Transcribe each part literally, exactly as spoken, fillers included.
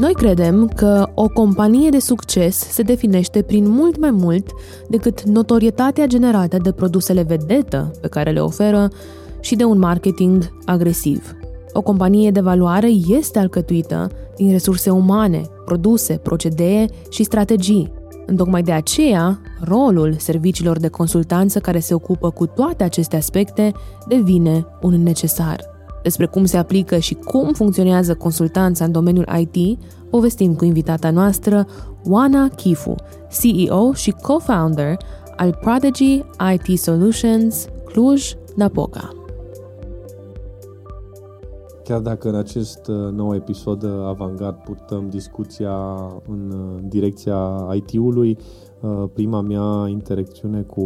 Noi credem că o companie de succes se definește prin mult mai mult decât notorietatea generată de produsele vedetă pe care le oferă și de un marketing agresiv. O companie de valoare este alcătuită din resurse umane, produse, procedee și strategii. Întocmai de aceea, rolul serviciilor de consultanță care se ocupă cu toate aceste aspecte devine un necesar. Despre cum se aplică și cum funcționează consultanța în domeniul I T, povestim cu invitata noastră, Oana Chifu, C E O și co-founder al Prodigy I T Solutions Cluj-Napoca. Chiar dacă în acest nou episod Avant-Garde purtăm discuția în direcția I T-ului, prima mea interacțiune cu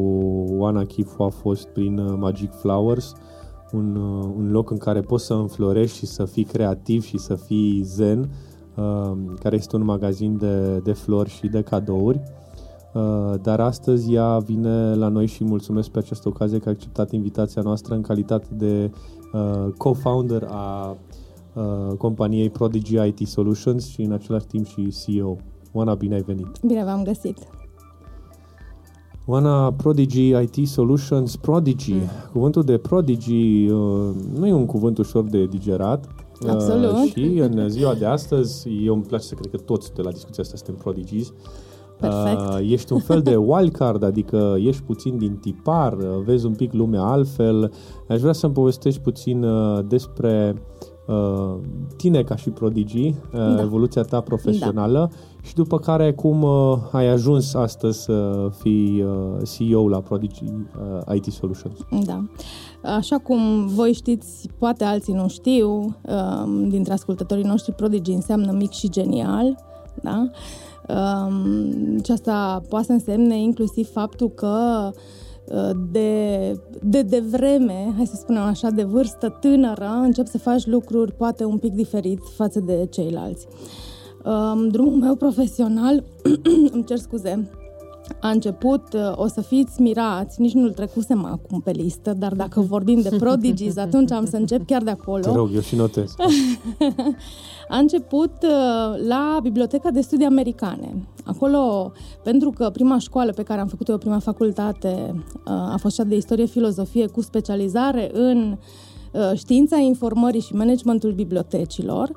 Oana Chifu a fost prin Magic Flowers, un, un loc în care poți să înflorești și să fii creativ și să fii zen, care este un magazin de, de flori și de cadouri. Dar astăzi ea vine la noi și mulțumesc pe această ocazie că a acceptat invitația noastră în calitate de co-founder a companiei Prodigy I T Solutions și în același timp și C E O. Oana, bine ai venit! Bine v-am găsit! Oana, Prodigy I T Solutions, Prodigy. Mm. Cuvântul de Prodigy nu e un cuvânt ușor de digerat. Absolut! Și în ziua de astăzi, eu îmi place să cred că toți de la discuția asta suntem prodigies. Perfect. Uh, ești un fel de wildcard, adică ești puțin din tipar, vezi un pic lumea altfel. Aș vrea să-mi povestești puțin uh, despre uh, tine ca și Prodigy, uh, da. evoluția ta profesională da. și după care cum uh, ai ajuns astăzi să fii uh, C E O la Prodigy uh, I T Solutions. Da. Așa cum voi știți, poate alții nu știu, uh, dintre ascultătorii noștri, Prodigy înseamnă mic și genial, da? Um, și asta poate să însemne inclusiv faptul că de, de devreme, hai să spunem așa, de vârstă tânără, încep să faci lucruri poate un pic diferit față de ceilalți. Um, drumul meu profesional, îmi cer scuze, a început, o să fiți mirați, nici nu-l trecusem acum pe listă, dar dacă vorbim de prodigies, atunci am să încep chiar de acolo. Te rog, eu și notez. A început la Biblioteca de Studii Americane. Acolo, pentru că prima școală pe care am făcut eu, prima facultate, a fost cea de istorie-filozofie cu specializare în știința informării și managementul bibliotecilor,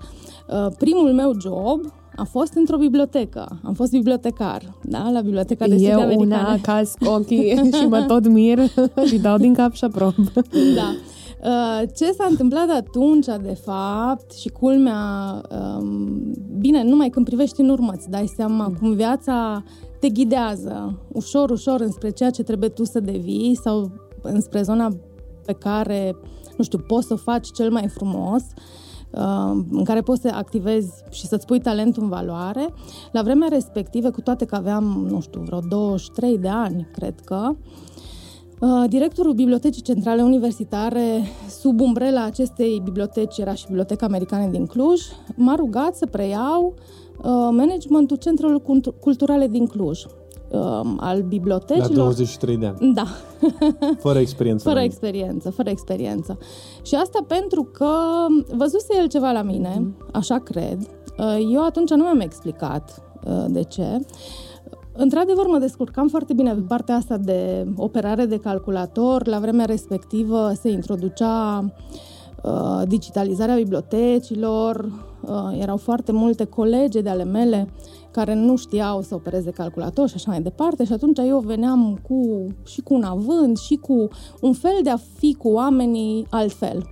primul meu job a fost într-o bibliotecă. Am fost bibliotecar, da? La Biblioteca de Studii Americane. Eu una casc ochii și mă tot mir și dau din cap și aprob. Da. Ce s-a întâmplat atunci, de fapt, și culmea, bine, numai când privești în urmă, îți dai seama cum viața te ghidează ușor, ușor înspre ceea ce trebuie tu să devii sau înspre zona pe care, nu știu, poți să o faci cel mai frumos, în care poți să activezi și să-ți pui talentul în valoare. La vremea respectivă, cu toate că aveam, nu știu, vreo douăzeci și trei de ani, cred că, directorul Bibliotecii Centrale Universitare, sub umbrela acestei biblioteci, era și Biblioteca Americană din Cluj, m-a rugat să preiau managementul centrelor culturale din Cluj, al bibliotecilor. La douăzeci și trei de ani. Da. Fără experiență. Fără experiență, fără experiență. Și asta pentru că văzuse el ceva la mine, mm-hmm. așa cred. Eu atunci nu mi-am explicat de ce. Într-adevăr, mă descurcam foarte bine pe partea asta de operare de calculator. La vremea respectivă se introducea uh, digitalizarea bibliotecilor. Uh, erau foarte multe colege de ale mele care nu știau să opereze calculator și așa mai departe. Și atunci eu veneam cu, și cu un avânt și cu un fel de a fi cu oamenii altfel.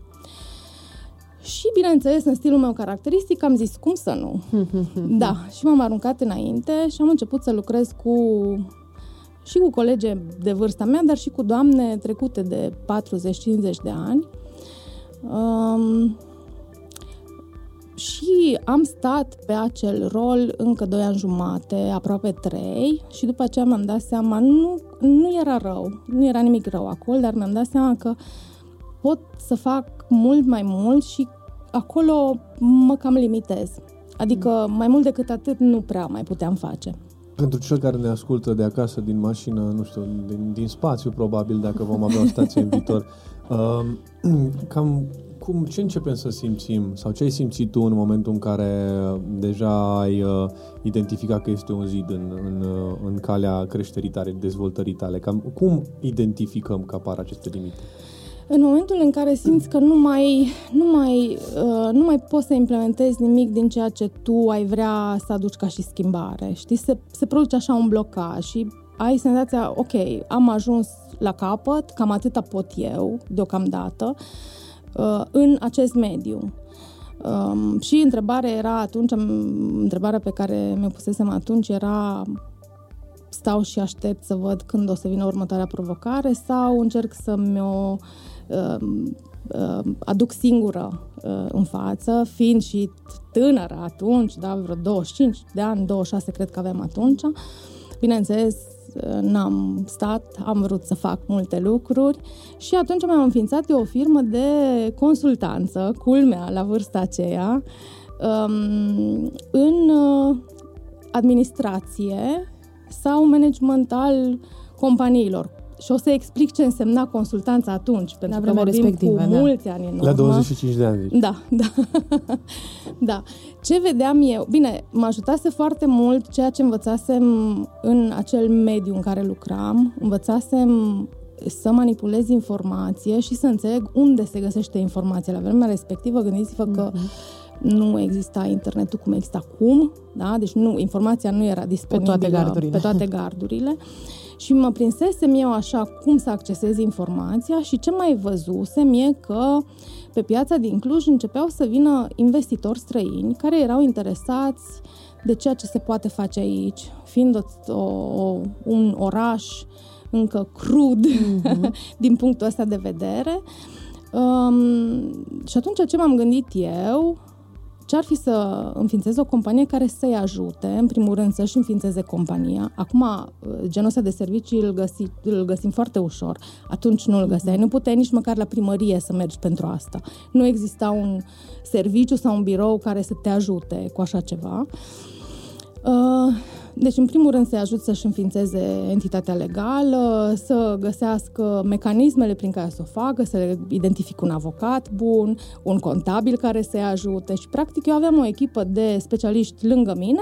Și, bineînțeles, în stilul meu caracteristic, am zis, cum să nu? Da, și m-am aruncat înainte și am început să lucrez cu și cu colegi de vârsta mea, dar și cu doamne trecute de patruzeci cincizeci de ani. Um, și am stat pe acel rol încă doi ani jumate, aproape trei, și după aceea mi-am dat seama, nu, nu era rău, nu era nimic rău acolo, dar mi-am dat seama că pot să fac mult mai mult și acolo mă cam limitez. Adică mai mult decât atât nu prea mai puteam face. Pentru cel care ne ascultă de acasă, din mașină, nu știu, din, din spațiu probabil, dacă vom avea o stație în viitor, uh, cam cum, ce începem să simțim sau ce ai simțit tu în momentul în care deja ai uh, identificat că este un zid în, în, în calea creșterii tale, dezvoltării tale? Cam, cum identificăm că apar aceste limite? În momentul în care simți că nu mai, nu mai, uh, nu mai poți să implementezi nimic din ceea ce tu ai vrea să aduci ca și schimbare, știi? Se, se produce așa un blocaj și ai senzația, ok, am ajuns la capăt, cam atâta pot eu deocamdată în acest mediu. Și întrebarea era atunci, întrebarea pe care mi-o pusesem atunci era: stau și aștept să văd când o să vină următoarea provocare sau încerc să mi-o aduc singură în față, fiind și tânără atunci, da, vreo douăzeci și cinci de ani, douăzeci și șase cred că aveam atunci. Bineînțeles, n-am stat, am vrut să fac multe lucruri și atunci mi-am înființat eu o firmă de consultanță, culmea la vârsta aceea, în administrație sau management al companiilor. Și o să explic ce însemna consultanța atunci, pentru că vorbim cu da. mulți ani în urmă. La douăzeci și cinci de ani. Zici. Da, da. da. Ce vedeam eu? Bine, mă ajutase foarte mult ceea ce învățasem în acel mediu în care lucram. Învățasem să manipulez informație și să înțeleg unde se găsește informația. La vremea respectivă, gândiți-vă că nu exista internetul cum există acum, da? Deci nu, informația nu era disponibilă pe toate gardurile. Pe toate gardurile. Și mă prinsesem eu așa cum să accesez informația și ce mai văzusem e că pe piața din Cluj începeau să vină investitori străini care erau interesați de ceea ce se poate face aici, fiind o, o, un oraș încă crud mm-hmm. din punctul ăsta de vedere. Um, și atunci ce m-am gândit eu? Ce-ar fi să înființez o companie care să-i ajute, în primul rând, să-și înființeze compania. Acum, genul ăsta de servicii îl, găsi, îl găsim foarte ușor. Atunci nu îl găseai. Nu puteai nici măcar la primărie să mergi pentru asta. Nu exista un serviciu sau un birou care să te ajute cu așa ceva. Deci, în primul rând, să-i ajut să-și înființeze entitatea legală, să găsească mecanismele prin care să o facă, să le identific un avocat bun, un contabil care să-i ajute și, practic, eu aveam o echipă de specialiști lângă mine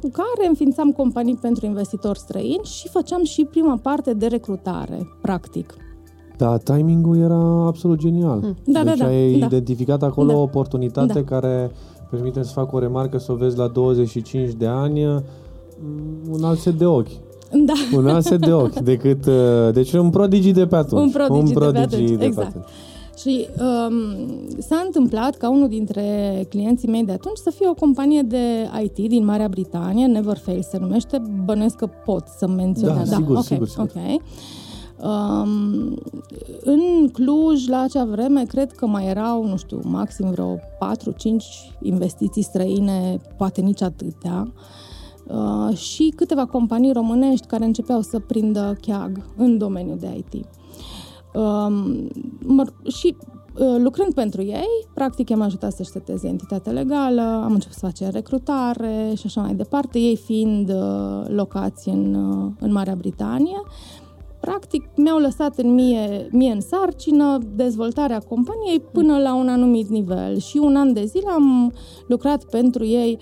cu care înființam companii pentru investitori străini și făceam și prima parte de recrutare, practic. Da, timingul era absolut genial. Da, deci da, ai da, identificat acolo da, o oportunitate da. care, permite-mi să fac o remarcă, să o vezi la douăzeci și cinci de ani, un alt set de ochi. Da. Un alt set de ochi decât deci un Prodigy de pe atunci. Un Prodigy, un Prodigy de pe atunci. De exact. Pe atunci. Și um, s-a întâmplat ca unul dintre clienții mei de atunci să fie o companie de I T din Marea Britanie, Neverfail se numește, bănuiesc că pot să menționez. Da, da, sigur, da. sigur, okay, sigur. Okay. Um, în Cluj, la acea vreme, cred că mai erau, nu știu, maxim vreo patru-cinci investiții străine, poate nici atâtea. Uh, și câteva companii românești care începeau să prindă cheag în domeniul de I T. Uh, mă, și uh, lucrând pentru ei, practic i-am ajutat să-și seteze entitatea legală, am început să facem recrutare și așa mai departe, ei fiind uh, locați în, uh, în Marea Britanie. Practic mi-au lăsat în mie, mie în sarcină dezvoltarea companiei până la un anumit nivel și un an de zile am lucrat pentru ei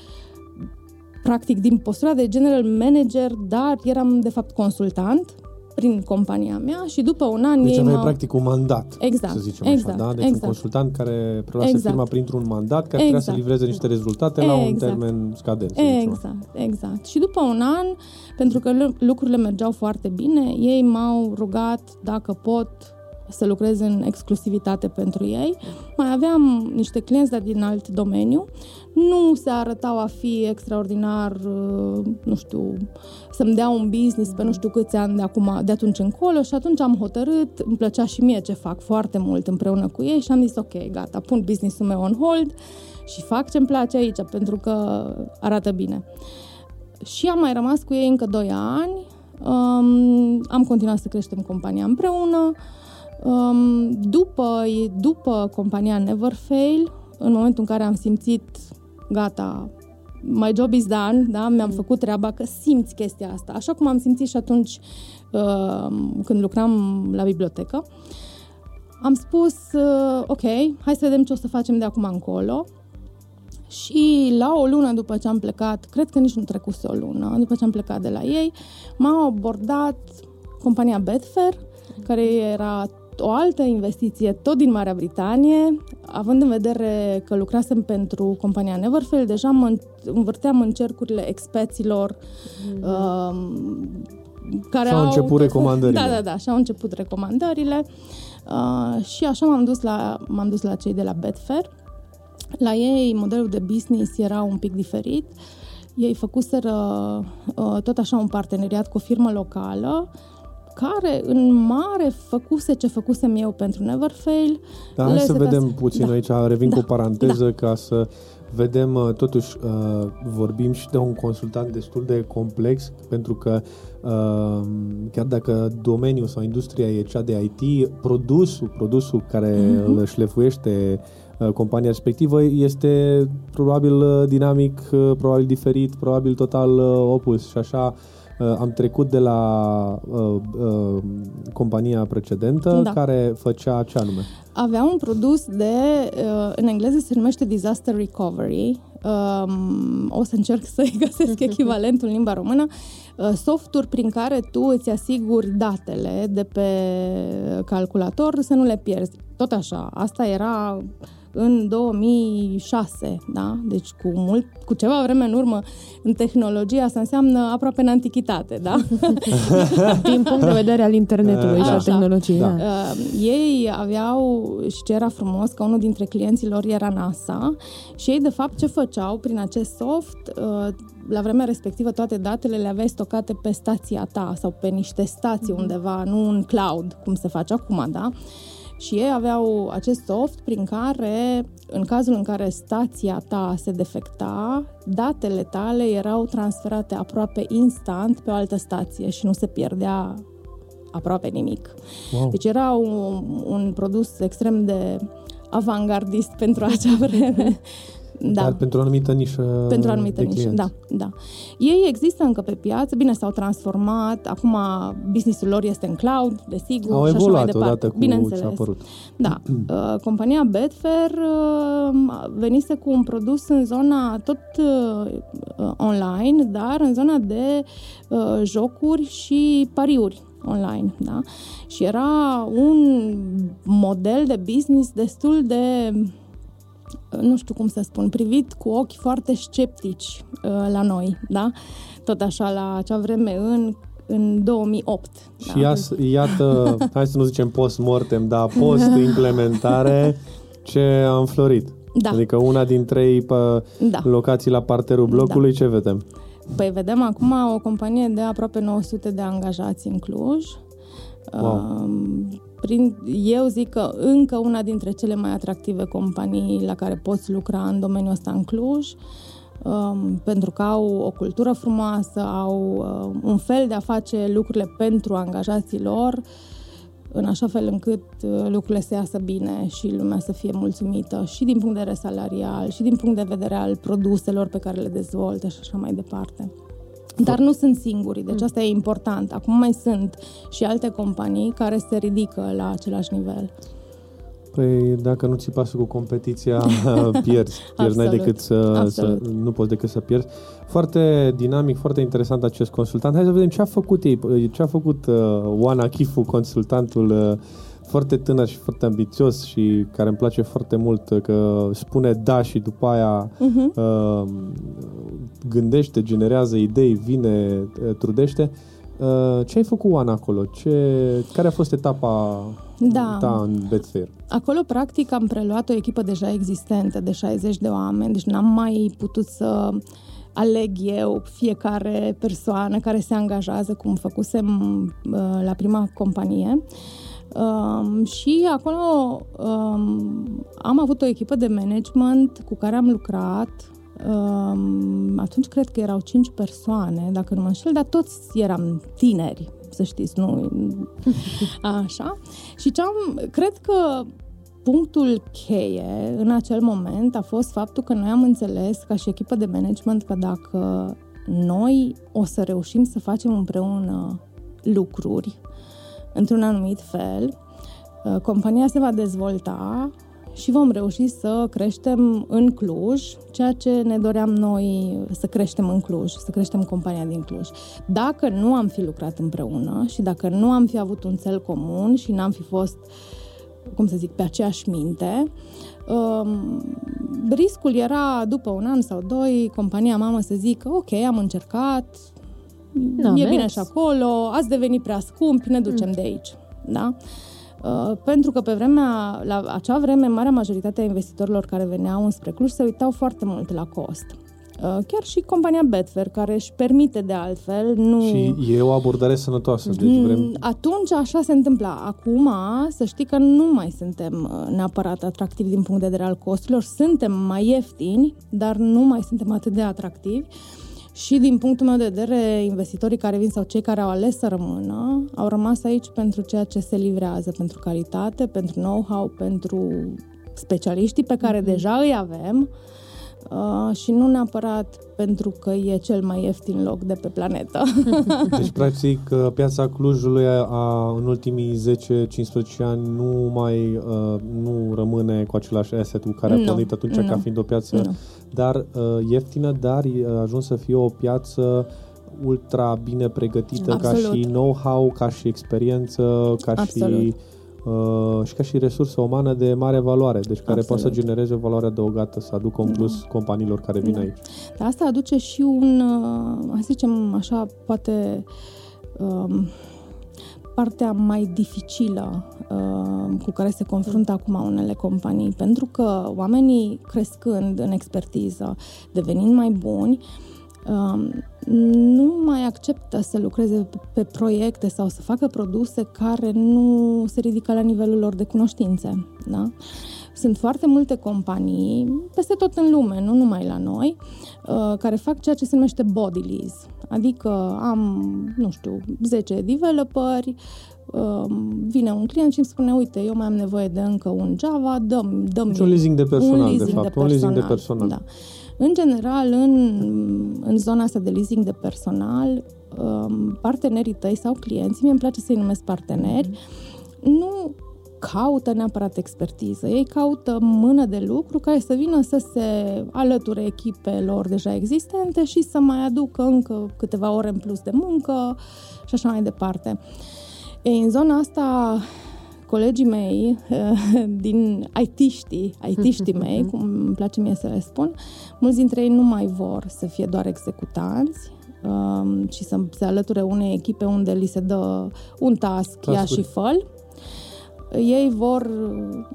practic din postura de general manager, dar eram de fapt consultant prin compania mea și după un an deci ei aveai m-a... practic un mandat, exact, să zicem exact, așa, da? Deci exact. Un consultant care preluase exact. firma printr-un mandat care exact. trebuia să livreze niște rezultate exact. la un termen scadent. Exact, exact. Și după un an, pentru că lucrurile mergeau foarte bine, ei m-au rugat dacă pot să lucrez în exclusivitate pentru ei. Mai aveam niște clienți, dar din alt domeniu. Nu se arătau a fi extraordinar, nu știu, să-mi dea un business pe nu știu câți ani de, acum, de atunci încolo și atunci am hotărât, îmi plăcea și mie ce fac foarte mult împreună cu ei și am zis ok, gata, pun business-ul meu on hold și fac ce-mi place aici pentru că arată bine. Și am mai rămas cu ei încă doi ani, um, am continuat să creștem compania împreună. Um, după, după compania Neverfail, în momentul în care am simțit gata, my job is done, da? Mi-am făcut treaba, că simți chestia asta, așa cum am simțit și atunci uh, când lucram la bibliotecă. am spus, uh, ok, hai să vedem ce o să facem de acum încolo. Și la o lună după ce am plecat, cred că nici nu trecuse o lună, după ce am plecat de la ei, m-a abordat compania Betfair, care era o altă investiție tot din Marea Britanie. Având în vedere că lucrasem pentru compania Neverfail, deja mă învârteam în cercurile expeților mm. uh, care și-au au... început recomandările. Da, da, da, și-au început recomandările. Uh, și așa m-am dus, la, m-am dus la cei de la Betfair. La ei modelul de business era un pic diferit. Ei făcuseră uh, tot așa un parteneriat cu o firmă locală care în mare făcuse ce făcusem eu pentru Neverfail. Da, hai să vedem asta puțin da. aici, revin da. cu o paranteză da. ca să vedem, totuși uh, vorbim și de un consultant destul de complex, pentru că uh, chiar dacă domeniul sau industria e cea de I T, produsul, produsul care mm-hmm. îl șlefuiește uh, compania respectivă este probabil dinamic, uh, probabil diferit, probabil total uh, opus și așa. Am trecut de la uh, uh, compania precedentă da. care făcea ce anume? Avea un produs de, uh, în engleză se numește Disaster Recovery. Um, o să încerc să-i găsesc echivalentul în limba română. Uh, softuri prin care tu îți asiguri datele de pe calculator să nu le pierzi. Tot așa. Asta era în două mii șase, da? Deci cu mult, cu ceva vreme în urmă, în tehnologie, asta înseamnă aproape în antichitate, da? Din punct de vedere al internetului și a tehnologiei. Da. Da. Uh, ei aveau, și ce era frumos, că unul dintre clienții lor era NASA și ei, de fapt, ce făceau prin acest soft, uh, la vremea respectivă toate datele le aveai stocate pe stația ta sau pe niște stații mm-hmm. undeva, nu în cloud, cum se face acum, da? Și ei aveau acest soft prin care, în cazul în care stația ta se defecta, datele tale erau transferate aproape instant pe o altă stație și nu se pierdea aproape nimic. Wow. Deci era un, un produs extrem de avant-gardist pentru acea vreme. Da. Dar pentru o anumită nișă Pentru o anumită nișă, da, da. Ei există încă pe piață, bine, s-au transformat, acum business-ul lor este în cloud, desigur, au și așa mai departe. Bineînțeles. Au evoluat odată cu ce a apărut. Da. Uh, compania Betfair uh, venise cu un produs în zona tot uh, online, dar în zona de uh, jocuri și pariuri online, da? Și era un model de business destul de, nu știu cum să spun, privit cu ochi foarte sceptici uh, la noi, da? Tot așa, la acea vreme în, în două mii opt. Și da? Iată, hai să nu zicem post-mortem, dar post-implementare, ce a înflorit. Da. Adică una din trei pă, da. locații la parterul blocului, da. ce vedem? Păi vedem acum o companie de aproape nouă sute de angajați în Cluj. Wow. Uh, Prin, eu zic că încă una dintre cele mai atractive companii la care poți lucra în domeniul ăsta în Cluj, um, pentru că au o cultură frumoasă, au um, un fel de a face lucrurile pentru angajații lor, în așa fel încât lucrurile să iasă bine și lumea să fie mulțumită și din punct de vedere salarial, și din punct de vedere al produselor pe care le dezvoltă și așa mai departe. Dar nu sunt singuri, deci asta e important. Acum mai sunt și alte companii care se ridică la același nivel. Păi dacă nu ții pasul cu competiția, pierzi. pierzi absolut, n-ai decât să, să, nu poți decât să pierzi. Foarte dinamic, foarte interesant acest consultant. Hai să vedem ce a făcut ei, ce a făcut uh, Oana Chifu, consultantul uh, foarte tânăr și foarte ambițios și care îmi place foarte mult că spune da și după aia uh-huh. uh, gândește, generează idei, vine, trudește. Uh, ce ai făcut, Oana, acolo? Ce, care a fost etapa da. ta în Betfair? Acolo, practic, am preluat o echipă deja existentă de șaizeci de oameni, deci n-am mai putut să aleg eu fiecare persoană care se angajează, cum făcusem uh, la prima companie. Um, și acolo um, am avut o echipă de management cu care am lucrat. Um, atunci cred că erau cinci persoane, dacă nu mă înșel, dar toți eram tineri, să știți, nu? Așa. Și ce am, cred că punctul cheie în acel moment a fost faptul că noi am înțeles ca și echipă de management că dacă noi o să reușim să facem împreună lucruri într-un anumit fel, compania se va dezvolta și vom reuși să creștem în Cluj, ceea ce ne doream noi să creștem în Cluj, să creștem compania din Cluj. Dacă nu am fi lucrat împreună și dacă nu am fi avut un țel comun și n-am fi fost, cum să zic, pe aceeași minte, um, riscul era după un an sau doi, compania mamă să zică, ok, am încercat, n-am e mers. Bine și acolo, ați devenit prea scumpi, ne ducem mm. de aici. Da? Uh, pentru că pe vremea, la acea vreme, marea majoritate a investitorilor care veneau înspre Cluj se uitau foarte mult la cost. Uh, chiar și compania Betfair, care își permite de altfel... Nu... Și e o abordare sănătoasă. Deci vrem... Atunci așa se întâmpla. Acum, să știi că nu mai suntem neapărat atractivi din punct de vedere al costurilor. Suntem mai ieftini, dar nu mai suntem atât de atractivi. Și din punctul meu de vedere, investitorii care vin sau cei care au ales să rămână, au rămas aici pentru ceea ce se livrează, pentru calitate, pentru know-how, pentru specialiștii pe care mm-hmm. deja îi avem uh, și nu neapărat pentru că e cel mai ieftin loc de pe planetă. Deci, practic, piața Clujului a, în ultimii zece cincisprezece ani nu mai uh, nu rămâne cu același asset cu care a pornit atunci no. ca fiind o piață no. dar uh, ieftină, dar a ajuns să fie o piață ultra bine pregătită. Absolut. Ca și know-how, ca și experiență, ca Absolut. și uh, și ca și resursă umană de mare valoare, deci care Absolut. poate să genereze o valoare adăugată, să aducă un plus no. companiilor care vin no. aici. Dar asta aduce și un, uh, hai să zicem așa, poate um, partea mai dificilă uh, cu care se confruntă acum unele companii, pentru că oamenii crescând în expertiză, devenind mai buni, uh, nu mai acceptă să lucreze pe proiecte sau să facă produse care nu se ridică la nivelul lor de cunoștințe. Da? Sunt foarte multe companii, peste tot în lume, nu numai la noi, uh, care fac ceea ce se numește body lease. Adică am, nu știu, zece developeri, vine un client și îmi spune, uite, eu mai am nevoie de încă un Java, dăm, dăm un leasing de personal, un leasing de fapt, de personal. Un leasing de personal. Da. În general, în, în zona asta de leasing de personal, partenerii tăi sau clienții, mie îmi place să-i numesc parteneri, nu caută neapărat expertiză, ei caută mână de lucru care să vină să se alăture echipelor deja existente și să mai aducă încă câteva ore în plus de muncă și așa mai departe. Ei, în zona asta, colegii mei din I T-știi, I T-știi mei, cum îmi place mie să le spun, mulți dintre ei nu mai vor să fie doar executanți, ci să se alăture unei echipe unde li se dă un task, ia și fă-l. Ei vor,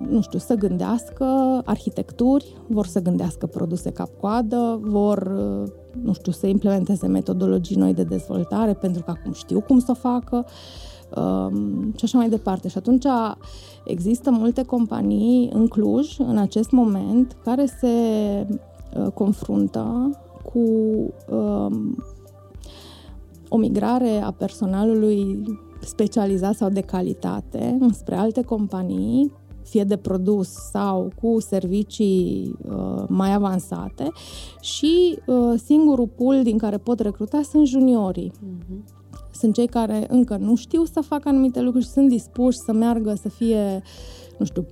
nu știu, să gândească arhitecturi, vor să gândească produse cap-coadă, vor, nu știu, să implementeze metodologii noi de dezvoltare, pentru că acum știu cum să o facă um, și așa mai departe. Și atunci există multe companii în Cluj, în acest moment, care se uh, confruntă cu... Um, o migrare a personalului specializat sau de calitate înspre alte companii, fie de produs sau cu servicii uh, mai avansate și uh, singurul pool din care pot recruta sunt juniorii. Uh-huh. Sunt cei care încă nu știu să facă anumite lucruri și sunt dispuși să meargă să fie, nu știu,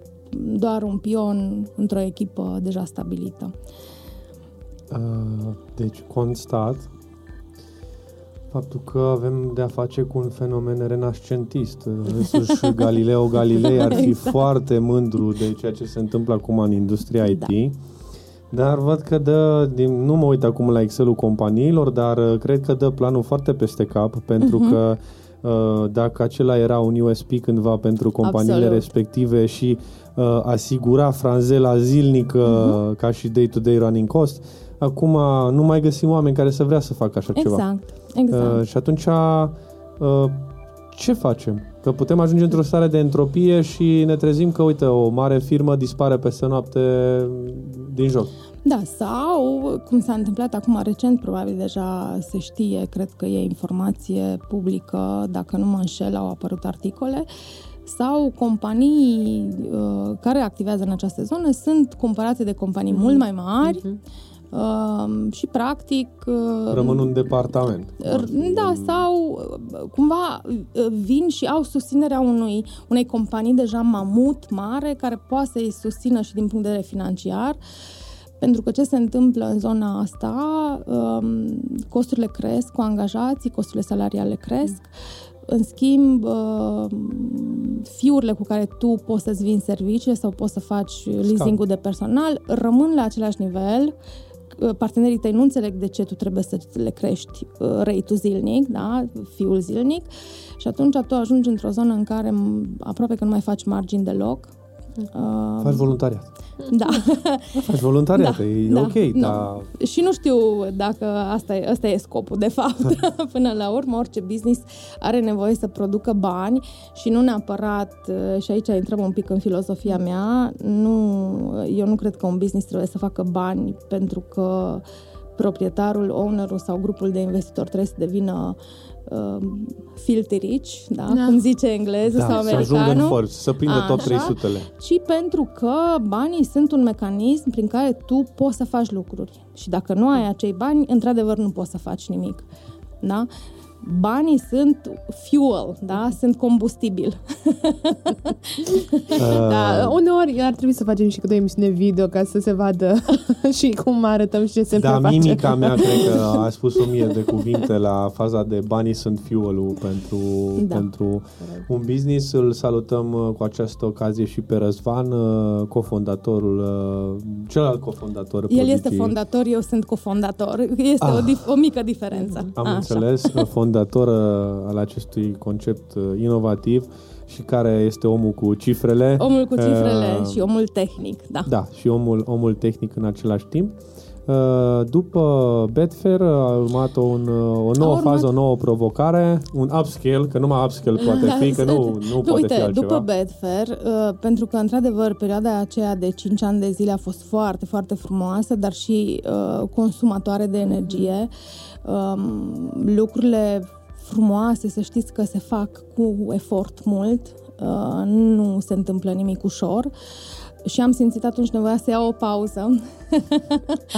doar un pion într-o echipă deja stabilită. Uh, deci, constat faptul că avem de a face cu un fenomen renascentist. Însuși Galileo Galilei ar fi exact. foarte mândru de ceea ce se întâmplă acum în industria I T, da. Dar văd că dă, din, nu mă uit acum la Excel-ul companiilor, dar cred că dă planul foarte peste cap, pentru uh-huh. că dacă acela era un U S P cândva pentru companiile Absolut. respective și uh, asigura franzela zilnică uh-huh. ca și day-to-day running cost, acum nu mai găsim oameni care să vrea să facă așa exact. ceva. Exact. Uh, și atunci uh, ce facem? Că putem ajunge într-o stare de entropie și ne trezim că, uite, o mare firmă dispare peste noapte din joc. Da, sau, cum s-a întâmplat acum recent, probabil deja se știe, cred că e informație publică, dacă nu mă înșel, au apărut articole, sau companii uh, care activează în această zonă sunt cumpărate de companii mm-hmm. mult mai mari, mm-hmm. Uh, și practic uh, rămân un departament r- da, sau uh, cumva uh, vin și au susținerea unui, unei companii deja mamut mare care poate să îi susțină și din punct de vedere financiar, pentru că ce se întâmplă în zona asta, uh, costurile cresc cu angajații, costurile salariale cresc. mm. În schimb, fiurile cu care tu poți să-ți vinzi servicii sau poți să faci leasing-ul de personal rămân la același nivel. Partenerii tăi nu înțeleg de ce tu trebuie să le crești rate-ul zilnic, da? Fiul zilnic, și atunci tu ajungi într-o zonă în care aproape că nu mai faci margini deloc. Uh, faci voluntariat. Da. Faci voluntariat, da, e da, ok. Nu. Da. Și nu știu dacă asta e, asta e scopul, de fapt. Până la urmă, orice business are nevoie să producă bani și nu neapărat, și aici intrăm un pic în filozofia mea, nu, eu nu cred că un business trebuie să facă bani pentru că proprietarul, ownerul sau grupul de investitori trebuie să devină Uh, filthy rich, da? Da. Cum zice engleză, da, sau americanul. Să ajungă în Forbes, să prindă a, top trei sutele. Ci pentru că banii sunt un mecanism prin care tu poți să faci lucruri. Și dacă nu ai acei bani, într-adevăr nu poți să faci nimic. Da? Banii sunt fuel, da? Sunt combustibil. Da, uneori ar trebui să facem și câte o emisiune video ca să se vadă și cum arătăm și ce se preface. Da, mimica mea cred că a spus o mie de cuvinte la faza de banii sunt fuel-ul pentru, da. pentru un business. Îl salutăm cu această ocazie și pe Răzvan, cofondatorul, celălalt cofondator. El Prodigy. Este fondator, eu sunt cofondator. Este ah. o, dif- o mică diferență. Am Așa. înțeles, fond Fondatoră al acestui concept inovativ și care este omul cu cifrele. Omul cu cifrele uh, și omul tehnic, da. Da, și omul, omul tehnic în același timp. Uh, după Betfair a urmat un, o nouă urmat... fază, o nouă provocare, un upscale, că numai upscale poate fi, că nu, nu poate Uite, fi altceva. După Betfair, uh, pentru că într-adevăr perioada aceea de cinci ani de zile a fost foarte, foarte frumoasă, dar și uh, consumatoare de energie. Um, lucrurile frumoase, să știți că se fac cu efort mult, uh, nu se întâmplă nimic ușor și am simțit atunci nevoia să iau o pauză.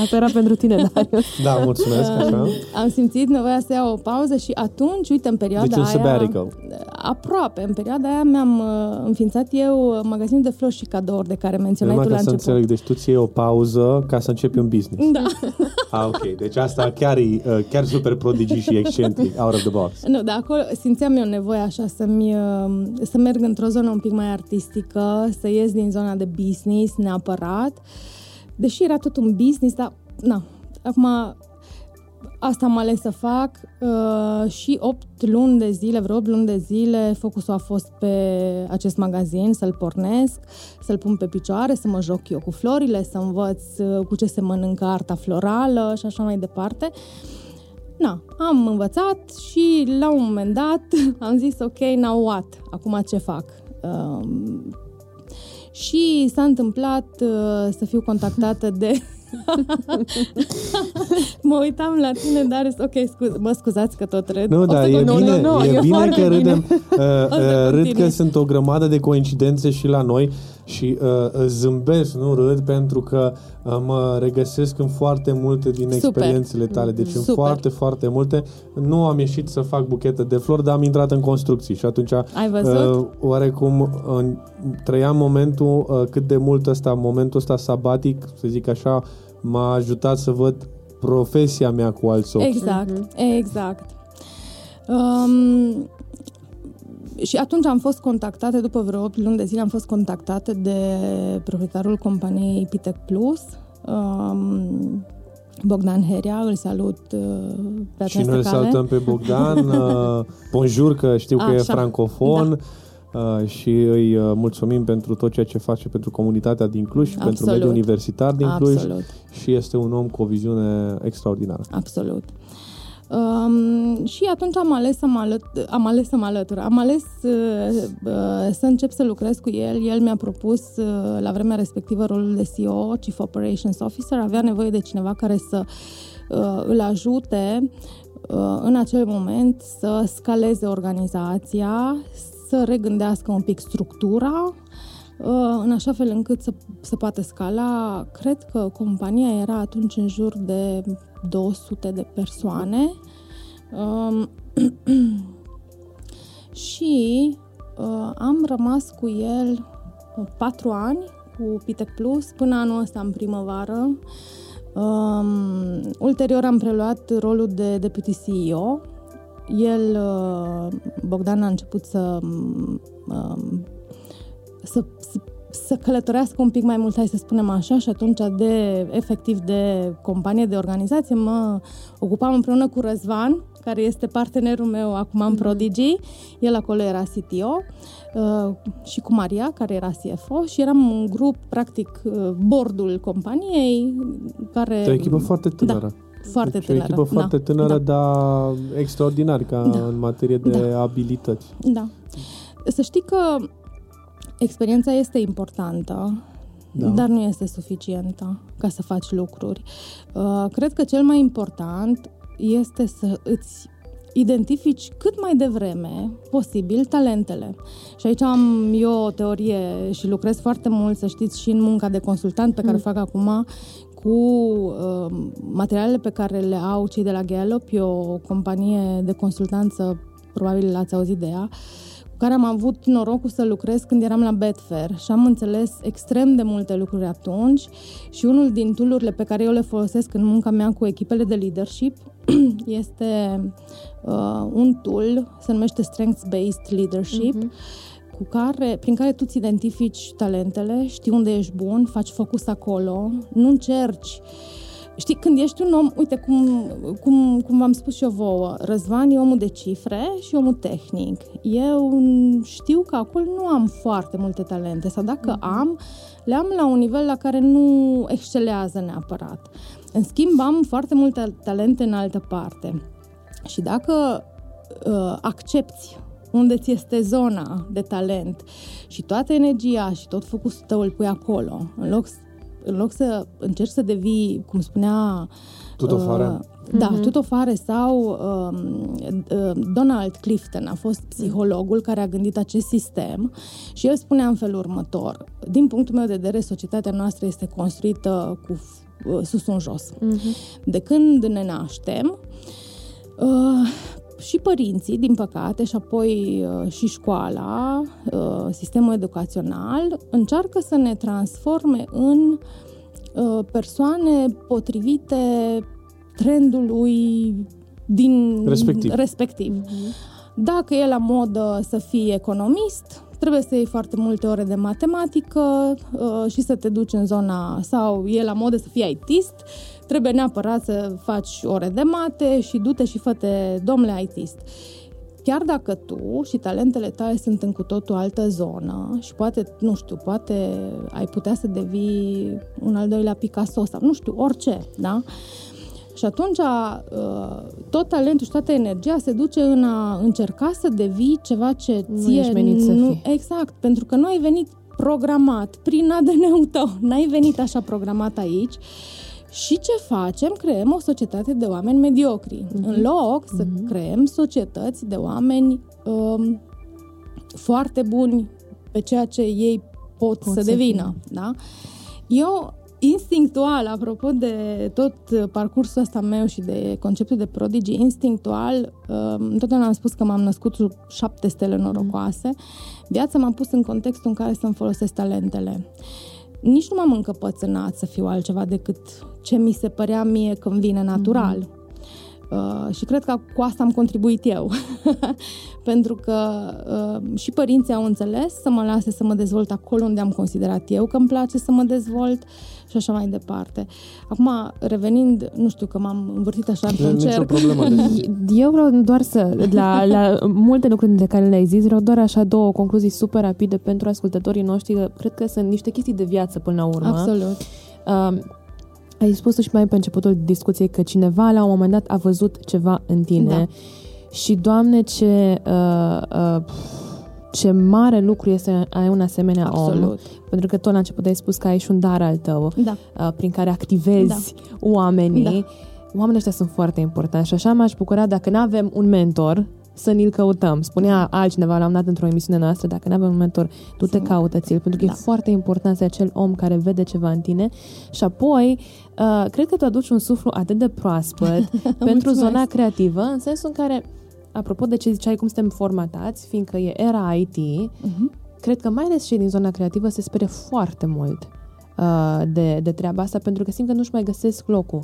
Asta era pentru tine, Darius. Da, mulțumesc, așa. Um, am simțit nevoia să iau o pauză și atunci, uite, în perioada deci aia, aproape, în perioada aia mi-am uh, înființat eu magazinul de flori și cadouri de care menționai Numai tu la început. Să înțeleg, deci tu ți iei o pauză ca să începi un business. Da. Ah, ok, deci asta chiar e, uh, chiar super Prodigy și excentric, out of the box. Nu, dar acolo simțeam eu nevoia așa să-mi, uh, să merg într-o zonă un pic mai artistică, să ies din zona de business neapărat. Deși era tot un business, dar, na, acum asta am ales să fac uh, și opt luni de zile, vreo opt luni de zile, focusul a fost pe acest magazin, să-l pornesc, să-l pun pe picioare, să mă joc eu cu florile, să învăț uh, cu ce se mănâncă arta florală și așa mai departe. Na, am învățat și la un moment dat am zis, ok, now what? Acum ce fac? Uh, Și s-a întâmplat uh, să fiu contactată de... Mă uitam la tine, dar ok, scuze, mă scuzați că tot râd. Nu, dar e bine, nu, nu, e bine că râdem. Uh, uh, râd că sunt o grămadă de coincidențe și la noi și uh, zâmbesc, nu râd, pentru că uh, mă regăsesc în foarte multe din Super. experiențele tale. Deci Super. în foarte, foarte multe. Nu am ieșit să fac buchetă de flori, dar am intrat în construcții și atunci Ai văzut? Uh, oarecum uh, trăiam momentul uh, cât de mult ăsta, momentul ăsta sabatic, să zic așa, m-a ajutat să văd profesia mea cu alți ochi. Exact, mm-hmm. exact. Um, și atunci am fost contactată, după vreo opt luni de zile, am fost contactată de proprietarul companiei Pitech Plus, um, Bogdan Heria, îl salut uh, pe această cale. Și noi îl salutăm pe Bogdan, uh, bonjour, că știu că A, e așa. francofon. Da. Și îi mulțumim pentru tot ceea ce face pentru comunitatea din Cluj și Absolut. pentru mediul universitar din Cluj. Absolut. Și este un om cu o viziune extraordinară. Absolut. Um, și atunci am ales să mă alăt- am ales să mă alătur. Am ales uh, uh, să încep să lucrez cu el. El mi-a propus uh, la vremea respectivă rolul de C E O, Chief Operations Officer. Avea nevoie de cineva care să uh, îl ajute uh, în acel moment să scaleze organizația, să regândească un pic structura, în așa fel încât să, să poată scala. Cred că compania era atunci în jur de două sute de persoane um, și uh, am rămas cu el patru ani cu Pitech Plus până anul ăsta în primăvară. Um, ulterior am preluat rolul de deputy C E O. El, uh, Bogdan, a început să... Um, Să, să, să călătorească un pic mai mult, hai să spunem așa, și atunci de, efectiv de companie, de organizație, mă ocupam împreună cu Răzvan, care este partenerul meu acum în Prodigy. El acolo era C T O uh, și cu Maria, care era C F O, și eram un grup, practic, board-ul companiei, care... O echipă foarte tânără. Da. Foarte deci tânără. O echipă foarte da. tânără, da. dar extraordinar ca da. în materie de da. abilități. Da. Să știi că experiența este importantă, da. dar nu este suficientă ca să faci lucruri. Cred că cel mai important este să îți identifici cât mai devreme posibil talentele. Și aici am eu o teorie și lucrez foarte mult, să știți, și în munca de consultant pe care mm. o fac acum, cu uh, materialele pe care le au cei de la Gallup, e o companie de consultanță, probabil l-ați auzit de ea, care am avut norocul să lucrez când eram la Betfair și am înțeles extrem de multe lucruri atunci și unul din tool-urile pe care eu le folosesc în munca mea cu echipele de leadership este uh, un tool, se numește Strengths Based Leadership, uh-huh. cu care, prin care tu îți identifici talentele, știi unde ești bun, faci focus acolo, nu încerci. Știi, când ești un om, uite, cum, cum, cum v-am spus și eu vouă, Răzvan e omul de cifre și omul tehnic. Eu știu că acolo nu am foarte multe talente, sau dacă am, le am la un nivel la care nu excelează neapărat. În schimb, am foarte multe talente în altă parte. Și dacă uh, accepti unde ți este zona de talent și toată energia și tot focusul tău îl pui acolo, în loc să în loc să încerci să devii, cum spunea... Tutofare. Uh, da, mm-hmm. tutofare sau... Uh, uh, Donald Clifton a fost psihologul care a gândit acest sistem și el spunea în felul următor: din punctul meu de vedere, societatea noastră este construită cu uh, sus în jos. Mm-hmm. De când ne naștem, uh, și părinții, din păcate, și apoi și școala, sistemul educațional, încearcă să ne transforme în persoane potrivite trendului din respectiv. respectiv. Dacă e la modă să fii economist, trebuie să iei foarte multe ore de matematică și să te duci în zona, sau e la modă să fii I T-ist, trebuie neapărat să faci ore de mate și du-te și fă-te, domnule I T-ist. Chiar dacă tu și talentele tale sunt în cu totul altă zonă și poate, nu știu, poate ai putea să devii un al doilea Picasso sau nu știu, orice, da? Și atunci tot talentul și toată energia se duce în a încerca să devii ceva ce ție... Nu ești menit să fii. Exact, pentru că nu ai venit programat prin A D N-ul tău, n-ai venit așa programat aici. Și ce facem? Creăm o societate de oameni mediocri. Mm-hmm. În loc să mm-hmm. creăm societăți de oameni um, foarte buni pe ceea ce ei pot, pot să, să devină. Da? Eu, instinctual, apropo de tot parcursul ăsta meu și de conceptul de Prodigy, instinctual, um, întotdeauna am spus că m-am născut cu șapte stele norocoase. Mm-hmm. Viața m-a pus în contextul în care să-mi folosesc talentele. Nici nu m-am încăpățânat să fiu altceva decât ce mi se părea mie că îmi vine natural. Mm-hmm. Uh, și cred că cu asta am contribuit eu. Pentru că uh, și părinții au înțeles să mă lase să mă dezvolt acolo unde am considerat eu că îmi place să mă dezvolt și așa mai departe. Acum, revenind, nu știu că m-am învârtit așa într-un cerc. Eu vreau doar să, la, la multe lucruri de care le-ai zis, vreau doar așa două concluzii super rapide pentru ascultătorii noștri, că cred că sunt niște chestii de viață până la urmă. Absolut. Uh, Ai spus și mai pe începutul discuției că cineva la un moment dat a văzut ceva în tine. Da. Și, Doamne, ce, uh, uh, ce mare lucru este ai un asemenea Absolut. om. Pentru că tot la început ai spus că ai și un dar al tău, da. uh, prin care activezi da. oamenii. Da. Oamenii ăștia sunt foarte importanti și așa m-aș bucura dacă n-avem un mentor să ni-l căutăm. Spunea altcineva, l-am dat într-o emisiune noastră, dacă n-avem un mentor, tu te caută ți-l, pentru că da. E foarte important să ai acel om care vede ceva în tine și apoi uh, cred că tu aduci un suflu atât de proaspăt pentru zona creativă, în sensul în care, apropo de ce ziceai, cum suntem formatați, fiindcă e era I T, uh-huh. cred că mai ales cei din zona creativă se sperie foarte mult uh, de, de treaba asta, pentru că simt că nu-și mai găsesc locul.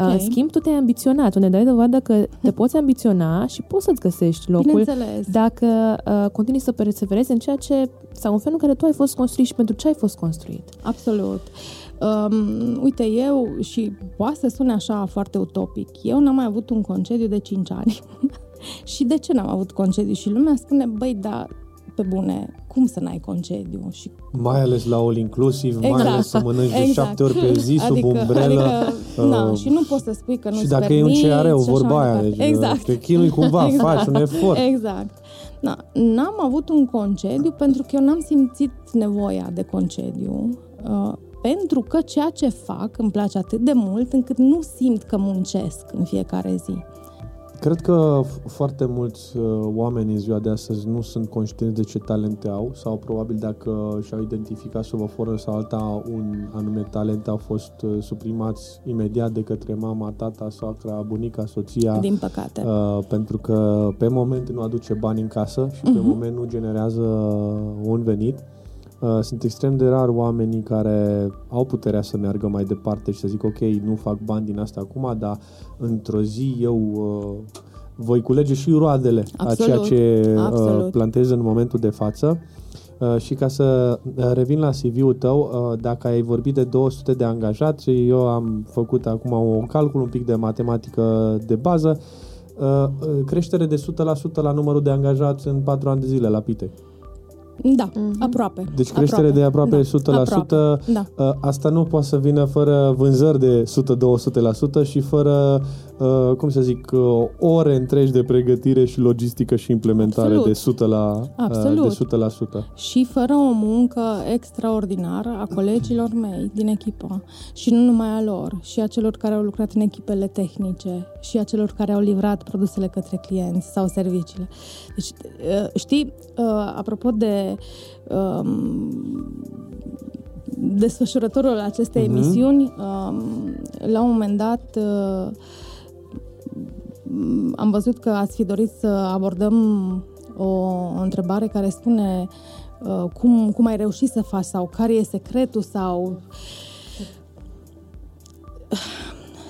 Okay. În schimb, tu te-ai ambiționat, tu ne dai dovadă că te poți ambiționa și poți să-ți găsești locul dacă uh, continui să perseverezi în ceea ce, sau în felul în care tu ai fost construit și pentru ce ai fost construit. Absolut. Um, uite, eu, și poate să sune așa foarte utopic, eu n-am mai avut un concediu de cinci ani. Și de ce n-am avut concediu? Și lumea spune, băi, dar pe bune, cum să n-ai concediu? Și... Mai ales la all inclusive, exact. Mai ales să mănânci exact. de șapte ori pe zi, adică, sub umbrelă. Adică, uh, na, și nu poți să spui că nu-ți permiți. Și dacă e un C R, o vorba aia, deci exact. Te chinui cumva, exact. Faci un efort. Exact. Na, n-am avut un concediu pentru că eu n-am simțit nevoia de concediu, uh, pentru că ceea ce fac îmi place atât de mult încât nu simt că muncesc în fiecare zi. Cred că foarte mulți oameni în ziua de astăzi nu sunt conștienți de ce talente au sau probabil dacă și-au identificat sub o formă sau alta un anume talent, au fost suprimați imediat de către mama, tata, soacra, bunica, soția. Din păcate. Uh, pentru că pe moment nu aduce bani în casă și uh-huh. pe moment nu generează un venit. Uh, sunt extrem de rar oamenii care au puterea să meargă mai departe și să zic ok, nu fac bani din asta acum, dar într-o zi eu uh, voi culege și roadele absolut, a ceea ce uh, plantez în momentul de față. Uh, și ca să revin la C V-ul tău, uh, dacă ai vorbit de două sute de angajați, eu am făcut acum un calcul un pic de matematică de bază, uh, creștere de o sută la sută la numărul de angajați în patru ani de zile la Pitech. Da, mm-hmm. aproape. Deci creștere aproape. de aproape da. o sută la sută. Aproape. Da. Asta nu poate să vină fără vânzări de o sută la sută, două sute la sută și fără, cum să zic, ore întregi de pregătire și logistică și implementare Absolut. de o sută la sută. Și fără o muncă extraordinară a colegilor mei din echipă și nu numai a lor, și a celor care au lucrat în echipele tehnice și a celor care au livrat produsele către clienți sau serviciile. Deci, știi, apropo de Um, desfășurătorul acestei uh-huh. emisiuni, um, la un moment dat uh, am văzut că ați fi dorit să abordăm o, o întrebare care spune uh, cum, cum ai reușit să faci sau care e secretul sau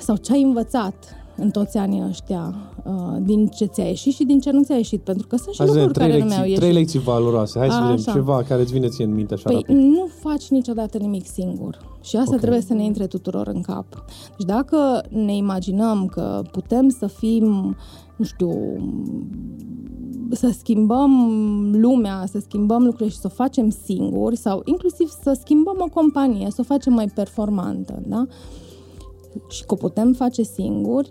sau ce ai învățat în toți anii ăștia, din ce ți-a ieșit și din ce nu ți-a ieșit, pentru că sunt și Azi, lucruri care lecții, nu mi-au ieșit. Trei lecții valoroase, hai să vedem ceva care îți vine ție în minte așa păi, rapid. Nu faci niciodată nimic singur și asta okay. trebuie să ne intre tuturor în cap. Deci dacă ne imaginăm că putem să fim, nu știu, să schimbăm lumea, să schimbăm lucrurile și să o facem singuri sau inclusiv să schimbăm o companie, să o facem mai performantă, da? Și că putem face singuri,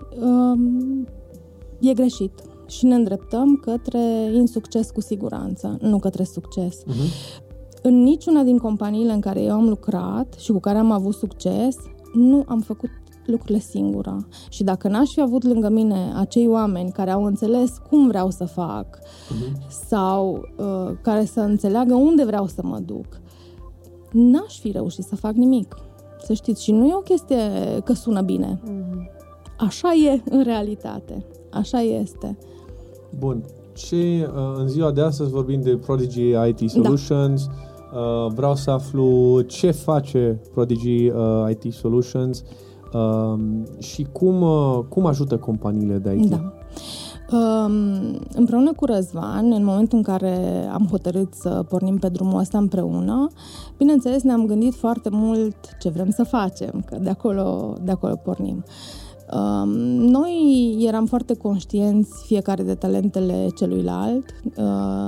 e greșit și ne îndreptăm către insucces cu siguranță, nu către succes. Uh-huh. În niciuna din companiile în care eu am lucrat și cu care am avut succes, nu am făcut lucrurile singura. Și dacă n-aș fi avut lângă mine acei oameni care au înțeles cum vreau să fac uh-huh. sau uh, care să înțeleagă unde vreau să mă duc, n-aș fi reușit să fac nimic. Să știți, și nu e o chestie că sună bine. Așa e în realitate. Așa este. Bun. Ce în ziua de astăzi vorbim de Prodigy I T Solutions. Da. Vreau să aflu ce face Prodigy I T Solutions și cum, cum ajută companiile de I T. Da. Împreună cu Răzvan, în momentul în care am hotărât să pornim pe drumul ăsta împreună, bineînțeles ne-am gândit foarte mult ce vrem să facem, că de acolo, de acolo pornim. Noi eram foarte conștienți fiecare de talentele celuilalt,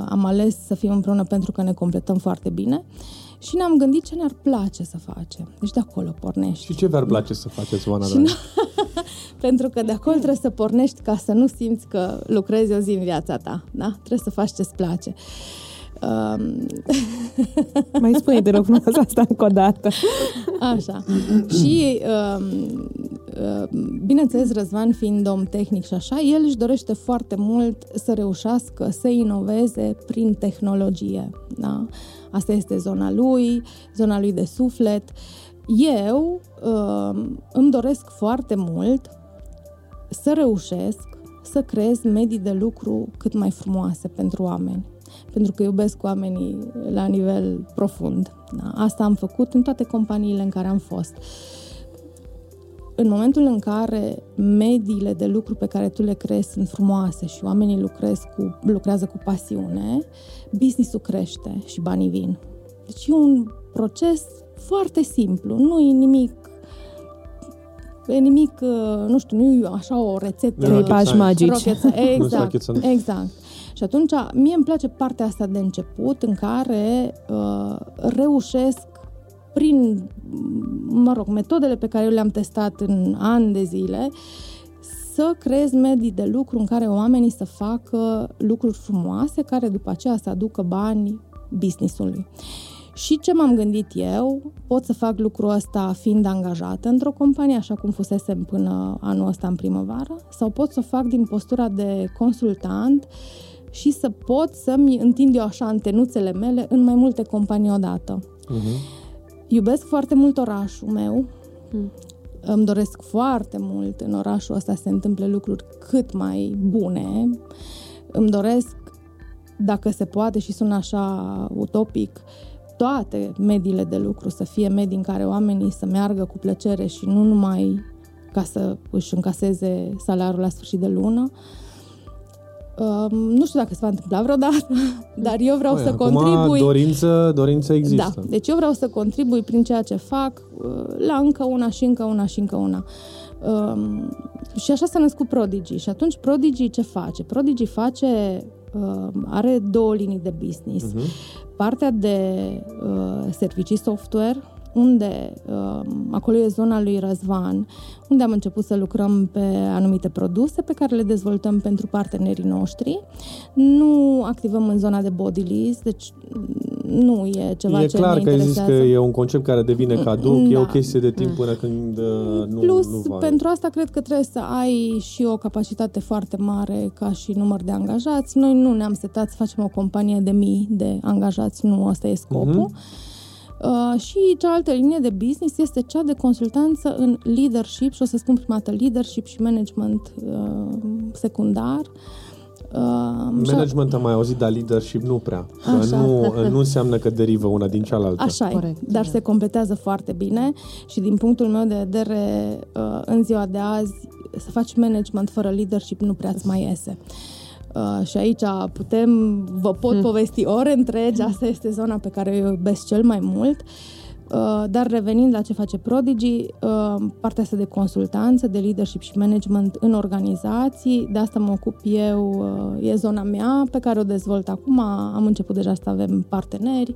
am ales să fim împreună pentru că ne completăm foarte bine și ne-am gândit ce ne-ar place să facem. Deci de acolo pornești. Și ce v-ar place să faceți, Oana? Pentru că de acolo trebuie să pornești ca să nu simți că lucrezi o zi în viața ta. Da? Trebuie să faci ce-ți place. Um... Mai spune, te rog, asta încă o dată. Așa. Și um, bineînțeles, Răzvan fiind om tehnic și așa, el își dorește foarte mult să reușească să inoveze prin tehnologie. Da? Asta este zona lui, zona lui de suflet. Eu îmi doresc foarte mult să reușesc să creez medii de lucru cât mai frumoase pentru oameni, pentru că iubesc oamenii la nivel profund. Da? Asta am făcut în toate companiile în care am fost. În momentul în care mediile de lucru pe care tu le creezi sunt frumoase și oamenii lucrez cu, lucrează cu pasiune, business-ul crește și banii vin. Deci e un proces foarte simplu, nu e nimic, e nimic, nu știu, nu e așa o rețetă. Trei pași magici. Exact, exact. Și atunci, mie îmi place partea asta de început, în care uh, reușesc prin, mă rog, metodele pe care eu le-am testat în ani de zile, să creez medii de lucru în care oamenii să facă lucruri frumoase, care după aceea să aducă bani business-ului. Și ce m-am gândit eu, pot să fac lucrul ăsta fiind angajată într-o companie, așa cum fusesem până anul ăsta în primăvară, sau pot să fac din postura de consultant și să pot să-mi întind eu așa antenuțele mele în mai multe companii odată. Uh-huh. Iubesc foarte mult orașul meu, mm. îmi doresc foarte mult în orașul ăsta să se întâmple lucruri cât mai bune, îmi doresc, dacă se poate și sună așa utopic, toate mediile de lucru să fie medii în care oamenii să meargă cu plăcere și nu numai ca să își încaseze salariul la sfârșit de lună. Uh, nu știu dacă se va întâmpla vreodată, dar eu vreau Aia, să acum contribui. Dorință, dorință există. Da, deci eu vreau să contribui prin ceea ce fac la încă una și încă una și încă una. Uh, și așa s-a născut Prodigy. Și atunci Prodigy ce face? Prodigy face, uh, are două linii de business. Uh-huh. Partea de uh, servicii software, unde uh, acolo e zona lui Răzvan, unde am început să lucrăm pe anumite produse pe care le dezvoltăm pentru partenerii noștri. Nu activăm în zona de body list, deci nu e ceva e ce ne interesează. E clar că ai zis că e un concept care devine caduc, da. E o chestie de timp până când nu, Plus, nu va. Pentru asta cred că trebuie să ai și o capacitate foarte mare ca și număr de angajați. Noi nu ne-am setat să facem o companie de mii de angajați, nu ăsta e scopul. Mm-hmm. Uh, și cealaltă linie de business este cea de consultanță în leadership și o să spun prima dată leadership și management uh, secundar. Uh, management am mai auzit, dar leadership nu prea. Nu, nu înseamnă că derivă una din cealaltă. Așa e, dar se completează foarte bine și din punctul meu de vedere uh, în ziua de azi să faci management fără leadership nu prea îți mai iese. Uh, și aici putem, vă pot hmm. povesti ore întregi, asta este zona pe care o iubesc cel mai mult, uh, dar revenind la ce face Prodigy, uh, partea asta de consultanță, de leadership și management în organizații, de asta mă ocup eu, uh, e zona mea pe care o dezvolt acum, am început deja să avem parteneri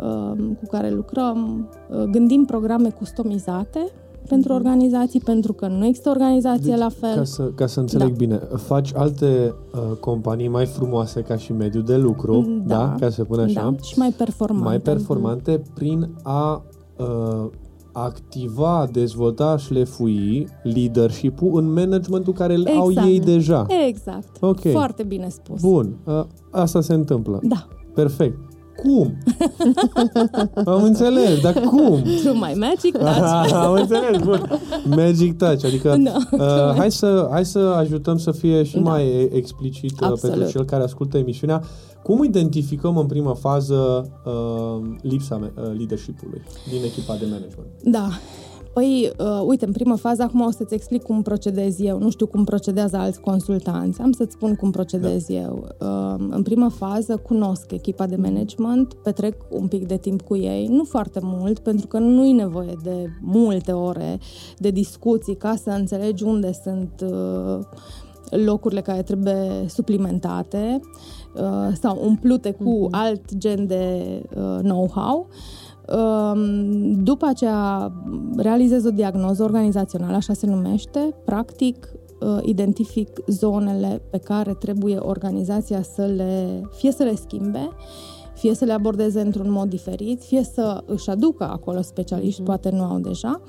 uh, cu care lucrăm, uh, gândim programe customizate pentru organizații, pentru că nu există organizație deci, la fel. Ca să, ca să înțeleg da. bine, faci alte uh, companii mai frumoase ca și mediul de lucru, da, da? Ca să pun așa, da. Și mai performante. Mai performante mm-hmm. prin a uh, activa, dezvolta, șlefui leadership-ul în managementul care exact. Au ei deja. Exact. Okay. Foarte bine spus. Bun. Uh, asta se întâmplă. Da. Perfect. Cum? Am înțeles, dar cum? Through my magic touch. Am înțeles, bun. Magic touch, adică no, uh, hai, să, hai să ajutăm să fie și da. mai explicit uh, pentru cel care ascultă emisiunea. Cum identificăm în prima fază uh, lipsa uh, leadership-ului din echipa de management? Da. Păi, uh, uite, în prima fază, acum o să-ți explic cum procedez eu. Nu știu cum procedează alți consultanți. Am să-ți spun cum procedez da. eu. Uh, în prima fază, cunosc echipa de management, petrec un pic de timp cu ei, nu foarte mult, pentru că nu-i nevoie de multe ore de discuții ca să înțelegi unde sunt uh, locurile care trebuie suplimentate uh, sau umplute cu alt gen de uh, know-how. După aceea realizez o diagnoză organizațională, așa se numește, practic identific zonele pe care trebuie organizația să le, fie să le schimbe, fie să le abordeze într-un mod diferit, fie să își aducă acolo specialiști, poate nu au deja.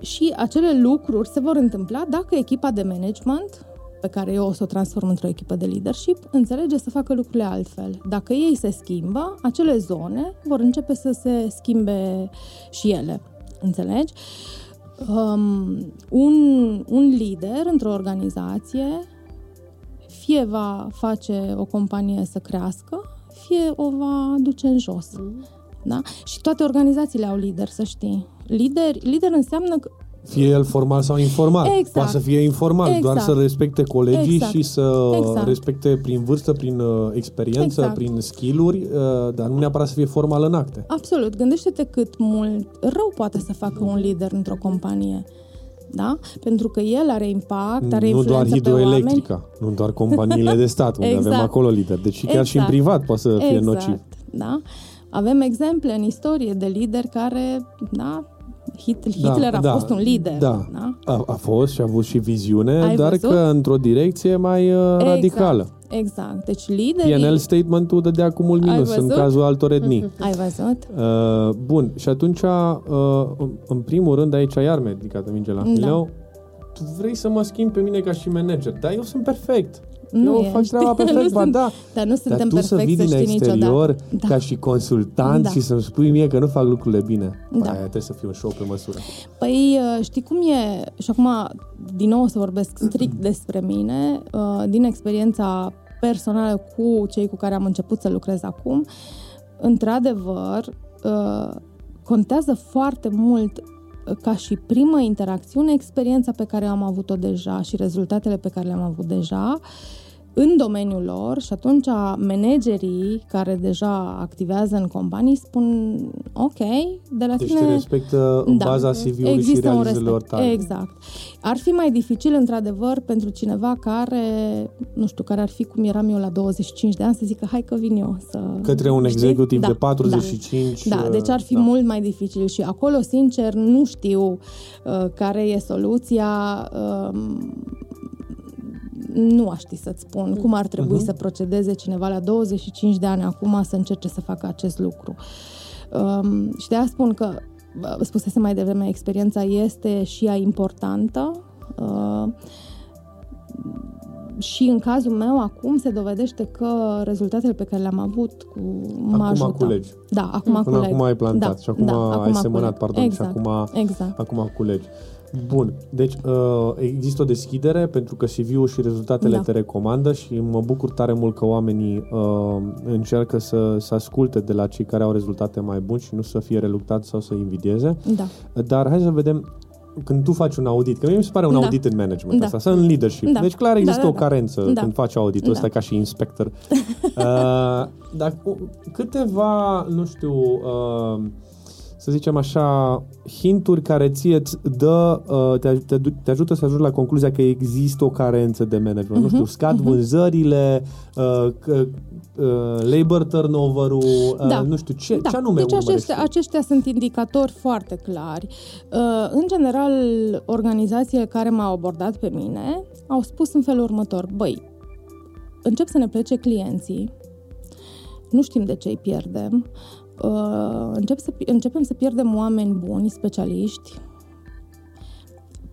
Și acele lucruri se vor întâmpla dacă echipa de management, pe care eu o să o transform într-o echipă de leadership, înțelege să facă lucrurile altfel. Dacă ei se schimbă, acele zone vor începe să se schimbe și ele. Înțelegi? Um, un, un lider într-o organizație fie va face o companie să crească, fie o va duce în jos. Da? Și toate organizațiile au lideri, să știi. Lider, lider înseamnă că fie el formal sau informal. Exact. Poate să fie informal, exact. Doar să respecte colegii exact. Și să exact. Respecte prin vârstă, prin experiență, exact. Prin skill-uri, dar nu neapărat să fie formal în acte. Absolut. Gândește-te cât mult rău poate să facă un lider într-o companie. Da? Pentru că el are impact, are influență pe oameni. Nu doar hidroelectrica, nu doar companiile de stat, unde exact. Avem acolo lideri. Deci chiar exact. Și în privat poate să fie exact. Nociv. Da? Avem exemple în istorie de lideri care... Da? Hitler da, a da, fost un lider. Da. Da? A, a fost și a avut și viziune, ai dar văzut? Că într-o direcție mai uh, exact, radicală. Exact. Deci liderii... P and L statement-ul dădea cu mult minus în cazul altor etnii. Ai văzut? Uh, bun. Și atunci, uh, în primul rând, aici ai arme ridicată minge la fileu. Da. Tu vrei să mă schimbi pe mine ca și manager, dar eu sunt perfect. Nu eu ești. Fac treaba perfect, ba da. Dar nu suntem perfecți, să știi niciodată. Dar tu să vii din exterior da. Ca și consultant da. Și să-mi spui mie că nu fac lucrurile bine. Da. Păi, aia trebuie să fie un show pe măsură. Păi știi cum e, și acum din nou o să vorbesc strict despre mine, din experiența personală cu cei cu care am început să lucrez acum, într-adevăr, contează foarte mult ca și primă interacțiune, experiența pe care am avut-o deja și rezultatele pe care le-am avut deja în domeniul lor și atunci managerii care deja activează în companii spun ok, de la deci tine... Deci te respectă în da, baza C V-ului există și realizărilor tale. Exact. Ar fi mai dificil, într-adevăr, pentru cineva care, nu știu, care ar fi cum eram eu la douăzeci și cinci de ani, să zică hai că vin eu să... Către un executiv da, de patruzeci și cinci... Da, da, deci ar fi da. Mult mai dificil și acolo, sincer, nu știu uh, care e soluția... Uh, Nu aș ști să-ți spun cum ar trebui uh-huh. să procedeze cineva la douăzeci și cinci de ani acum să încerce să facă acest lucru. Um, și de aia spun că, spusese mai devreme, experiența este și ea importantă uh, și în cazul meu acum se dovedește că rezultatele pe care le-am avut cu mă ajută. Acum culegi. Da, acum Până culegi. Acum ai plantat da, și acum da, ai acum semănat, culegi. Pardon, exact, și acum, exact. Acum culegi. Bun, deci uh, există o deschidere pentru că C V-ul și rezultatele da. Te recomandă și mă bucur tare mult că oamenii uh, încearcă să, să asculte de la cei care au rezultate mai buni și nu să fie reluctați sau să invidieze. Da. Dar hai să vedem când tu faci un audit, că mie mi se pare un da. Audit în management da. Asta, sau în leadership. Da. Deci clar există da, da, da. O carență da. Când faci auditul da. Ăsta ca și inspector. Uh, dar câteva, nu știu... Uh, să zicem așa, hinturi care ție îți dă, te, aj- te, te ajută să ajungi la concluzia că există o carență de management. Uh-huh, nu știu, scad uh-huh. vânzările, uh, uh, labor turnover-ul, da. uh, nu știu, ce, da. ce anume deci urmărești? Aceștia, aceștia sunt indicatori foarte clari. Uh, în general, organizațiile care m-au abordat pe mine au spus în felul următor, băi, încep să ne plece clienții, nu știm de ce îi pierdem, Uh, încep să, începem să pierdem oameni buni, specialiști.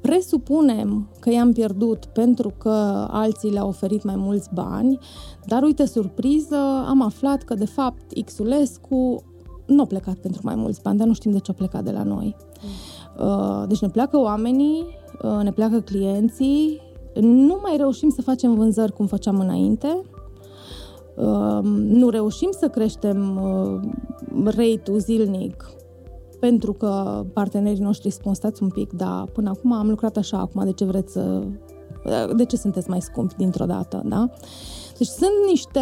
Presupunem că i-am pierdut pentru că alții le-au oferit mai mulți bani, dar uite, surpriză, am aflat că de fapt Xulescu nu a plecat pentru mai mulți bani, dar nu știm de ce a plecat de la noi. Uh, deci ne pleacă oamenii, uh, ne pleacă clienții, nu mai reușim să facem vânzări cum făceam înainte, Uh, nu reușim să creștem uh, rate-ul zilnic pentru că partenerii noștri spun stați un pic, dar până acum am lucrat așa, acum de ce vreți să... de ce sunteți mai scumpi dintr-o dată, da? Deci sunt niște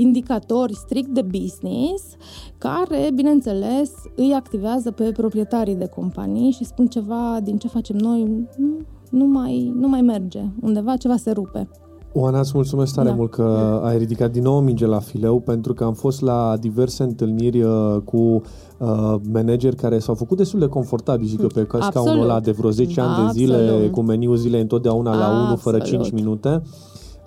indicatori strict de business care, bineînțeles, îi activează pe proprietarii de companii și spun ceva din ce facem noi nu mai, nu mai merge, undeva ceva se rupe. Oana, îți mulțumesc tare da. Mult că da. Ai ridicat din nou minge la fileu, pentru că am fost la diverse întâlniri uh, cu uh, manageri care s-au făcut destul de confortabili, zic mm. eu, pe scaunul ăla de vreo zece da, ani de zile, absolut. Cu meniul zilei întotdeauna la unu fără cinci minute.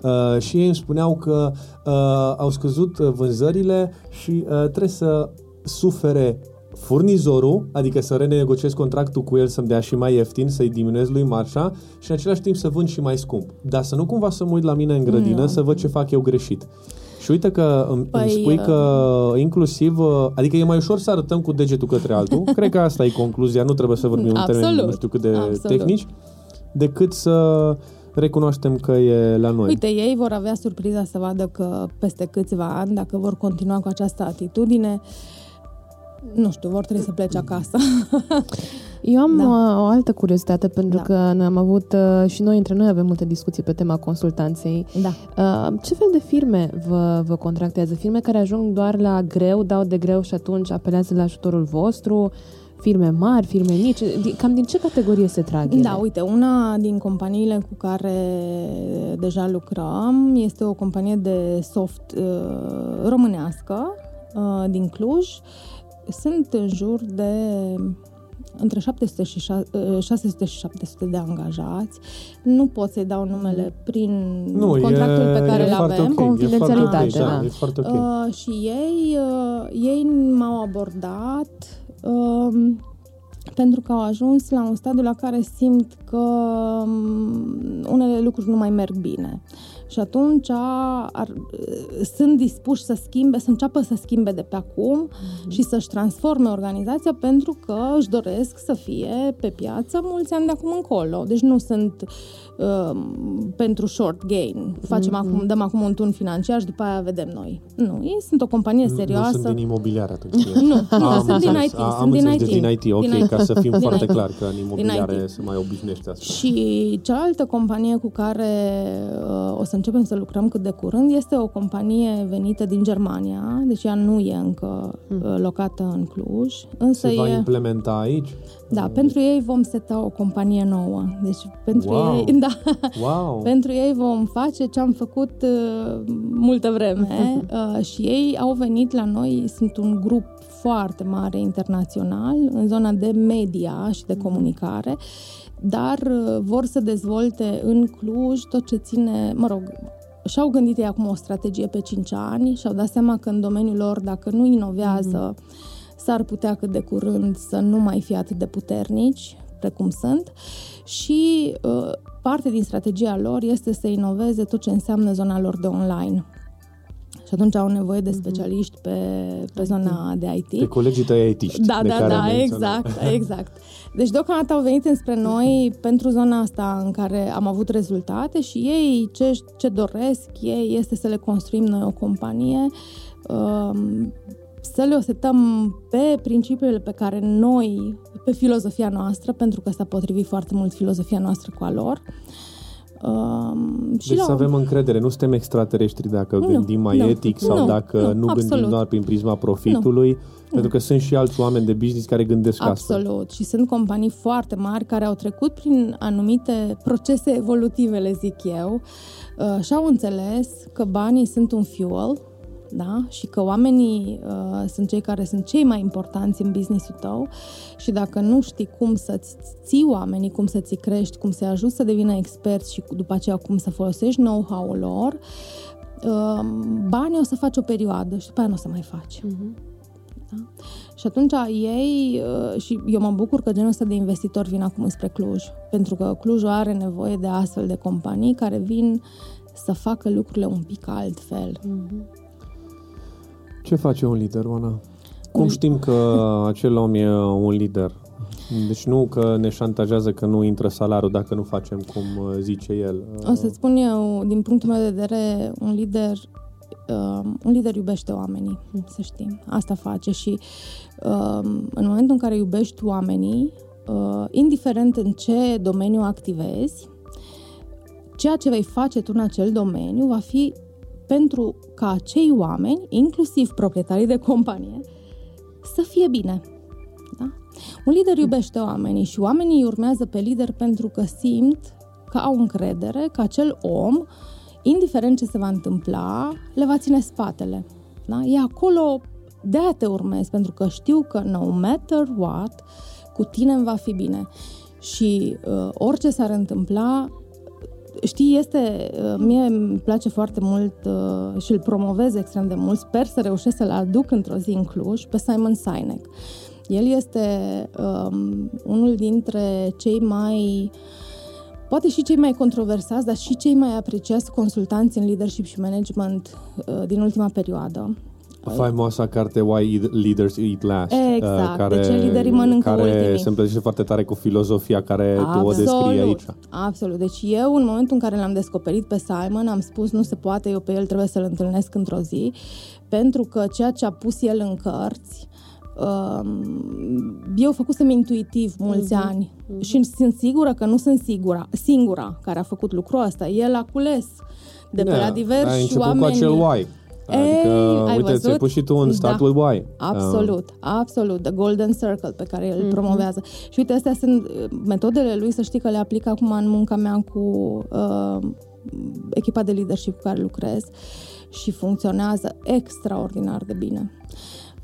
Uh, și ei îmi spuneau că uh, au scăzut vânzările și uh, trebuie să sufere furnizorul, adică să renegociez contractul cu el, să-mi dea și mai ieftin, să-i diminuez lui marșa și în același timp să vând și mai scump. Dar să nu cumva să mă uit la mine în grădină, mm. să văd ce fac eu greșit. Și uite că îmi, păi, îmi spui că inclusiv, adică e mai ușor să arătăm cu degetul către altul, cred că asta e concluzia, nu trebuie să vorbim absolut, în termeni nu știu cât de absolut. tehnici, decât să recunoaștem că e la noi. Uite, ei vor avea surpriza să vadă că peste câțiva ani, dacă vor continua cu această atitudine, nu știu, vor trebui să plece acasă. Eu am da. o altă curiozitate, pentru da. că am avut și noi, între noi avem multe discuții pe tema consultanței. Da. Ce fel de firme vă, vă contractează? Firme care ajung doar la greu, dau de greu și atunci apelează la ajutorul vostru? Firme mari, firme mici? Cam din ce categorie se trag ele? Da, uite, una din companiile cu care deja lucrăm este o companie de soft românească din Cluj. Sunt în jur de între șapte sute și șase sute de angajați. Nu pot să-i dau numele prin nu, contractul e, pe care îl avem. Okay, confidențialitate. Okay, da. da. okay. uh, și ei, uh, ei m-au abordat uh, pentru că au ajuns la un stadiu la care simt că unele lucruri nu mai merg bine. Și atunci ar, sunt dispuși să schimbe, să înceapă să schimbe de pe acum mm-hmm. și să-și transforme organizația, pentru că își doresc să fie pe piață mulți ani de acum încolo. Deci nu sunt uh, pentru short gain. Facem mm-hmm. acum, dăm acum un turn financiar și după aia vedem noi. Nu, ei sunt o companie serioasă. Nu, nu sunt din imobiliare atunci. Nu, nu, sunt din I T. Am înțeles, deci din I T, ok, ca să fim foarte clar că în imobiliare se mai obișnuiește asta. Și cealaltă companie cu care o să începem să lucrăm cât de curând este o companie venită din Germania, deci ea nu e încă hmm. locată în Cluj, însă se va e... implementa aici? Da, pentru ei vom seta o companie nouă. Deci pentru wow. ei, da. Wow. Pentru ei vom face ce am făcut uh, multă vreme uh, și ei au venit la noi, sunt un grup foarte mare internațional în zona de media și de comunicare, dar uh, vor să dezvolte în Cluj tot ce ține, mă rog, și-au gândit ei acum o strategie pe cinci ani și-au dat seama că în domeniul lor, dacă nu inovează, mm-hmm. s-ar putea cât de curând să nu mai fie atât de puternici precum sunt și uh, parte din strategia lor este să inoveze tot ce înseamnă zona lor de online. Și atunci au nevoie de specialiști pe, pe zona de I T. Pe colegii tăi I T-ști. Da, da, da, exact, exact. Deci deocamdată au venit înspre noi pentru zona asta în care am avut rezultate și ei ce, ce doresc ei este să le construim noi o companie uh, să le osetăm pe principiile pe care noi, pe filozofia noastră, pentru că s-a potrivit foarte mult filozofia noastră cu a lor. Um, și deci la... să avem încredere, nu suntem extraterestri dacă nu, gândim mai nu, etic sau nu, dacă nu, nu gândim absolut. doar prin prisma profitului, nu, pentru că nu. sunt și alți oameni de business care gândesc absolut. asta. Absolut, și sunt companii foarte mari care au trecut prin anumite procese evolutive, le zic eu, uh, și au înțeles că banii sunt un fuel, da? Și că oamenii uh, sunt cei care sunt cei mai importanți în business-ul tău și dacă nu știi cum să-ți ții oamenii, cum să-ți crești, cum să-i ajuți să devină experți și după aceea cum să folosești know-how-ul lor, uh, banii o să faci o perioadă și după aia nu o să mai faci. Uh-huh. Da? Și atunci ei, uh, și eu mă bucur că genul ăsta de investitori vin acum spre Cluj, pentru că Clujul are nevoie de astfel de companii care vin să facă lucrurile un pic altfel. Uh-huh. Ce face un lider, Oana? Cum știm că acel om e un lider? Deci nu că ne șantajează că nu intră salariul dacă nu facem cum zice el. O să-ți spun eu, din punctul meu de vedere, un lider, un lider iubește oamenii, să știm. Asta face și în momentul în care iubești oamenii, indiferent în ce domeniu activezi, ceea ce vei face tu în acel domeniu va fi pentru ca acei oameni, inclusiv proprietarii de companie, să fie bine. Da? Un lider iubește oamenii și oamenii urmează pe lider pentru că simt că au încredere că acel om, indiferent ce se va întâmpla, le va ține spatele. Da? E acolo, de-aia te urmezi, pentru că știu că no matter what, cu tine îmi va fi bine. Și uh, orice s-ar întâmpla, știi, este, mie îmi place foarte mult uh, și îl promovez extrem de mult, sper să reușesc să-l aduc într-o zi în Cluj, pe Simon Sinek. El este um, unul dintre cei mai, poate și cei mai controversați, dar și cei mai apreciați consultanți în leadership și management uh, din ultima perioadă. Faimoasa carte Why Leaders Eat Last. Exact, uh, care, de ce liderii mănâncă care ultimii. Care se împlezește foarte tare cu filozofia care absolut, tu o descrii aici. Absolut, deci eu în momentul în care l-am descoperit pe Simon am spus nu se poate, eu pe el trebuie să-l întâlnesc într-o zi, pentru că ceea ce a pus el în cărți, eu făcusem intuitiv mulți uh-huh, ani uh-huh. și sunt sigură că nu sunt sigura, singura care a făcut lucrul ăsta. El a cules de pe yeah, la diversi oameni. Ai început cu acel why. Adică, ei, uite, ți-ai pus și tu un start da. With why. Absolut, uh. absolut. The Golden Circle pe care îl mm-hmm. promovează. Și uite, astea sunt metodele lui, să știi că le aplic acum în munca mea cu uh, echipa de leadership cu care lucrez și funcționează extraordinar de bine.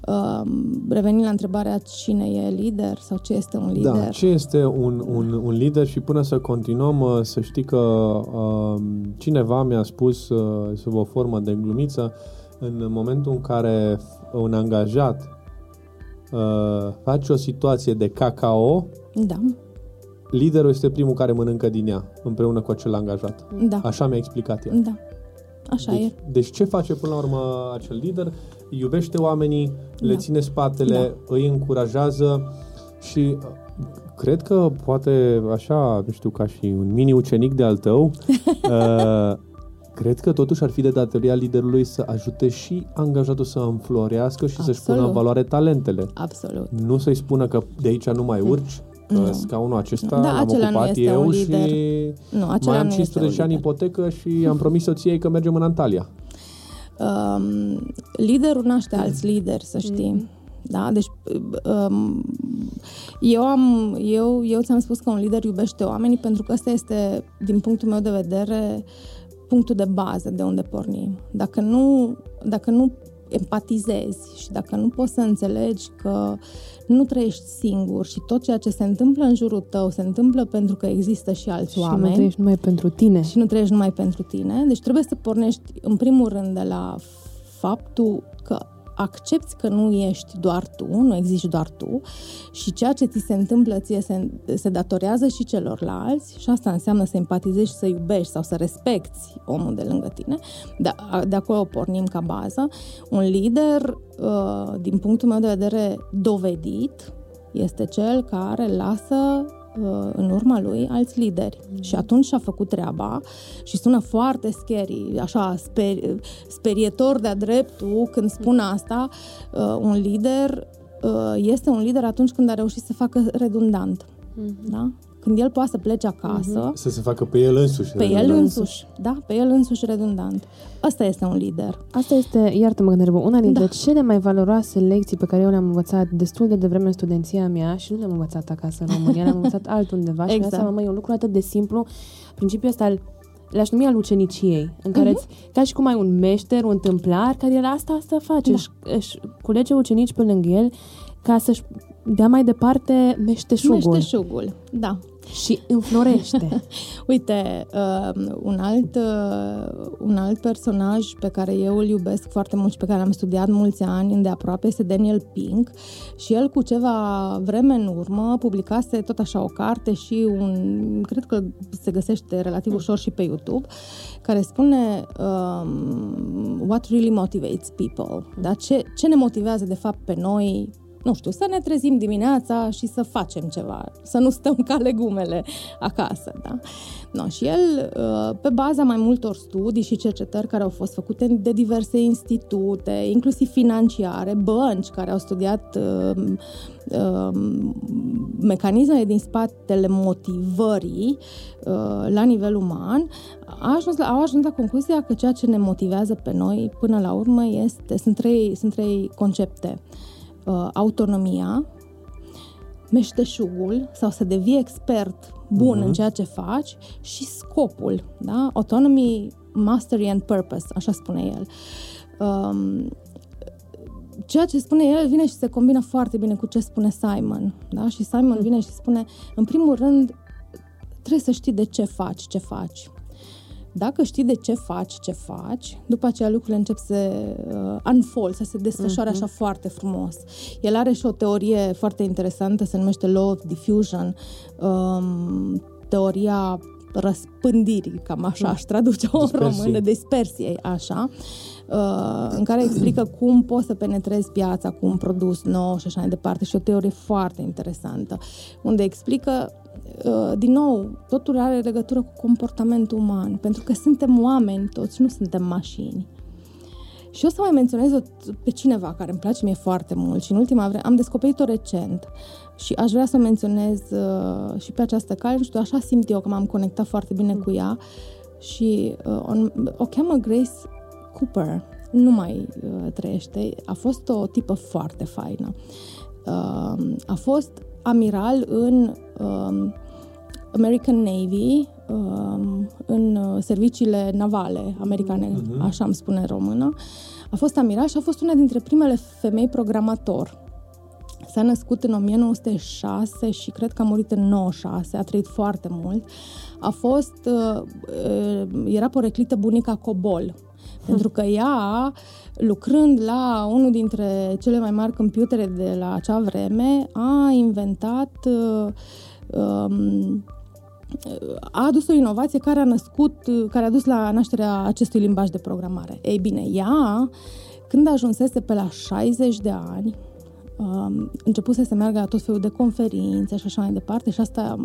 Uh, revenind la întrebarea cine e lider sau ce este un lider. Da, ce este un, un, un lider și până să continuăm, uh, să știi că uh, cineva mi-a spus uh, sub o formă de glumiță, în momentul în care un angajat uh, face o situație de cacao, da. Liderul este primul care mănâncă din ea împreună cu acel angajat. Da. Așa mi-a explicat el. Da. Așa deci, e. Deci ce face până la urmă acel lider? Iubește oamenii, le da. Ține spatele, da. Îi încurajează și cred că poate așa, nu știu, ca și un mini-ucenic de-al tău, uh, cred că totuși ar fi de datoria liderului să ajute și angajatul să înflorească și absolut. Să-și pună în valoare talentele. Absolut. Nu să-i spună că de aici nu mai urci, no. scaunul acesta da, l-am ocupat eu și nu, mai am cincisprezece ani ipotecă și am promis soției că mergem în Antalya. Um, liderul naște alți lideri, să știi. Mm. Da, deci um, eu am eu eu ți-am spus că un lider iubește oamenii pentru că ăsta este din punctul meu de vedere punctul de bază de unde pornim. Dacă nu dacă nu empatizezi și dacă nu poți să înțelegi că nu trăiești singur și tot ceea ce se întâmplă în jurul tău se întâmplă pentru că există și alți și oameni. Și nu trăiești numai pentru tine. Și nu trăiești numai pentru tine. Deci trebuie să pornești în primul rând de la faptul că accepti că nu ești doar tu, nu existi doar tu și ceea ce ți se întâmplă ție se, se datorează și celorlalți și asta înseamnă să empatizezi și să iubești sau să respecti omul de lângă tine. De, de acolo pornim ca bază. Un lider, din punctul meu de vedere, dovedit, este cel care lasă în urma lui alți lideri mm. și atunci și-a făcut treaba și sună foarte scary, așa sper, sperietor de-a dreptul când spun asta, un lider este un lider atunci când a reușit să facă redundant mm. da? Când el poate să plece acasă mm-hmm. să se facă pe el însuși pe redundant. El însuși, da? Pe el însuși redundant. Asta este un lider. Asta este, iartă-mă că ne răbun, una dintre da. Cele mai valoroase lecții pe care eu le-am învățat destul de devreme în studenția mea și nu le-am învățat acasă în România, le-am învățat altundeva exact. Și mi-a seama, măi, e un lucru atât de simplu, principiul ăsta al le-aș numi al uceniciei, în care, uh-huh. ca și cum ai un meșter, un tâmplar, care el asta, asta face, da. își, își culege ucenici pe lângă el ca să-și dea mai departe meșteșugul. Meșteșugul, da. Și înflorește. Uite, uh, un, alt, uh, un alt personaj pe care eu îl iubesc foarte mult și pe care l-am studiat mulți ani îndeaproape este Daniel Pink și el cu ceva vreme în urmă publicase tot așa o carte și un, cred că se găsește relativ ușor și pe YouTube, care spune um, What really motivates people? Da? Ce, ce ne motivează de fapt pe noi? Nu știu, să ne trezim dimineața și să facem ceva, să nu stăm ca legumele acasă, da? No, și el, pe baza mai multor studii și cercetări care au fost făcute de diverse institute, inclusiv financiare, bănci care au studiat uh, uh, mecanismele din spatele motivării uh, la nivel uman, a ajuns la, au ajuns la concluzia că ceea ce ne motivează pe noi până la urmă este, sunt trei, sunt trei concepte. Autonomia, meșteșugul sau să devii expert bun uh-huh. în ceea ce faci și scopul, da? Autonomy, mastery and purpose, așa spune el. Um, ceea ce spune el vine și se combină foarte bine cu ce spune Simon, da? Și Simon uh-huh. vine și spune, în primul rând, trebuie să știi de ce faci, ce faci. Dacă știi de ce faci, ce faci, după aceea lucrurile încep să se unfold, să se desfășoare uh-huh. așa foarte frumos. El are și o teorie foarte interesantă, se numește Law of Diffusion, um, teoria răspândirii, cam așa aș traduce-o în română, dispersiei, așa, în care explică cum poți să penetrezi piața cu un produs nou și așa mai departe, și o teorie foarte interesantă, unde explică, din nou, totul are legătură cu comportamentul uman, pentru că suntem oameni toți, nu suntem mașini. Și o să mai menționez pe cineva care îmi place mie foarte mult și în ultima vreme am descoperit-o recent și aș vrea să o menționez uh, și pe această cale, nu știu, așa simt eu că m-am conectat foarte bine mm. cu ea și uh, on, o cheamă Grace Cooper, nu mai uh, trăiește, a fost o tipă foarte faină, uh, a fost amiral în uh, American Navy, în serviciile navale americane, uh-huh. așa îmi spune în română. A fost amiral și a fost una dintre primele femei programator. S-a născut în o mie nouă sute șase și cred că a murit în nouăzeci și șase, a trăit foarte mult. A fost, era poreclită bunica Cobol, pentru că ea, lucrând la unul dintre cele mai mari computere de la acea vreme, a inventat um, a adus o inovație care a născut, care a dus la nașterea acestui limbaj de programare. Ei bine, ea, când ajunsese pe la șaizeci de ani, începuse să meargă la tot felul de conferințe și așa mai departe, și asta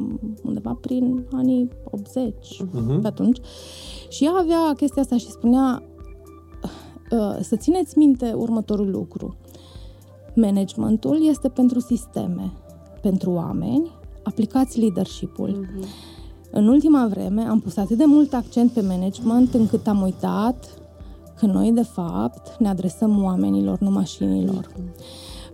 undeva prin anii optzeci, uh-huh. pe atunci. Și ea avea chestia asta și spunea să țineți minte următorul lucru. Managementul este pentru sisteme, pentru oameni, aplicați leadership-ul. Uh-huh. În ultima vreme am pus atât de mult accent pe management încât am uitat că noi, de fapt, ne adresăm oamenilor, nu mașinilor.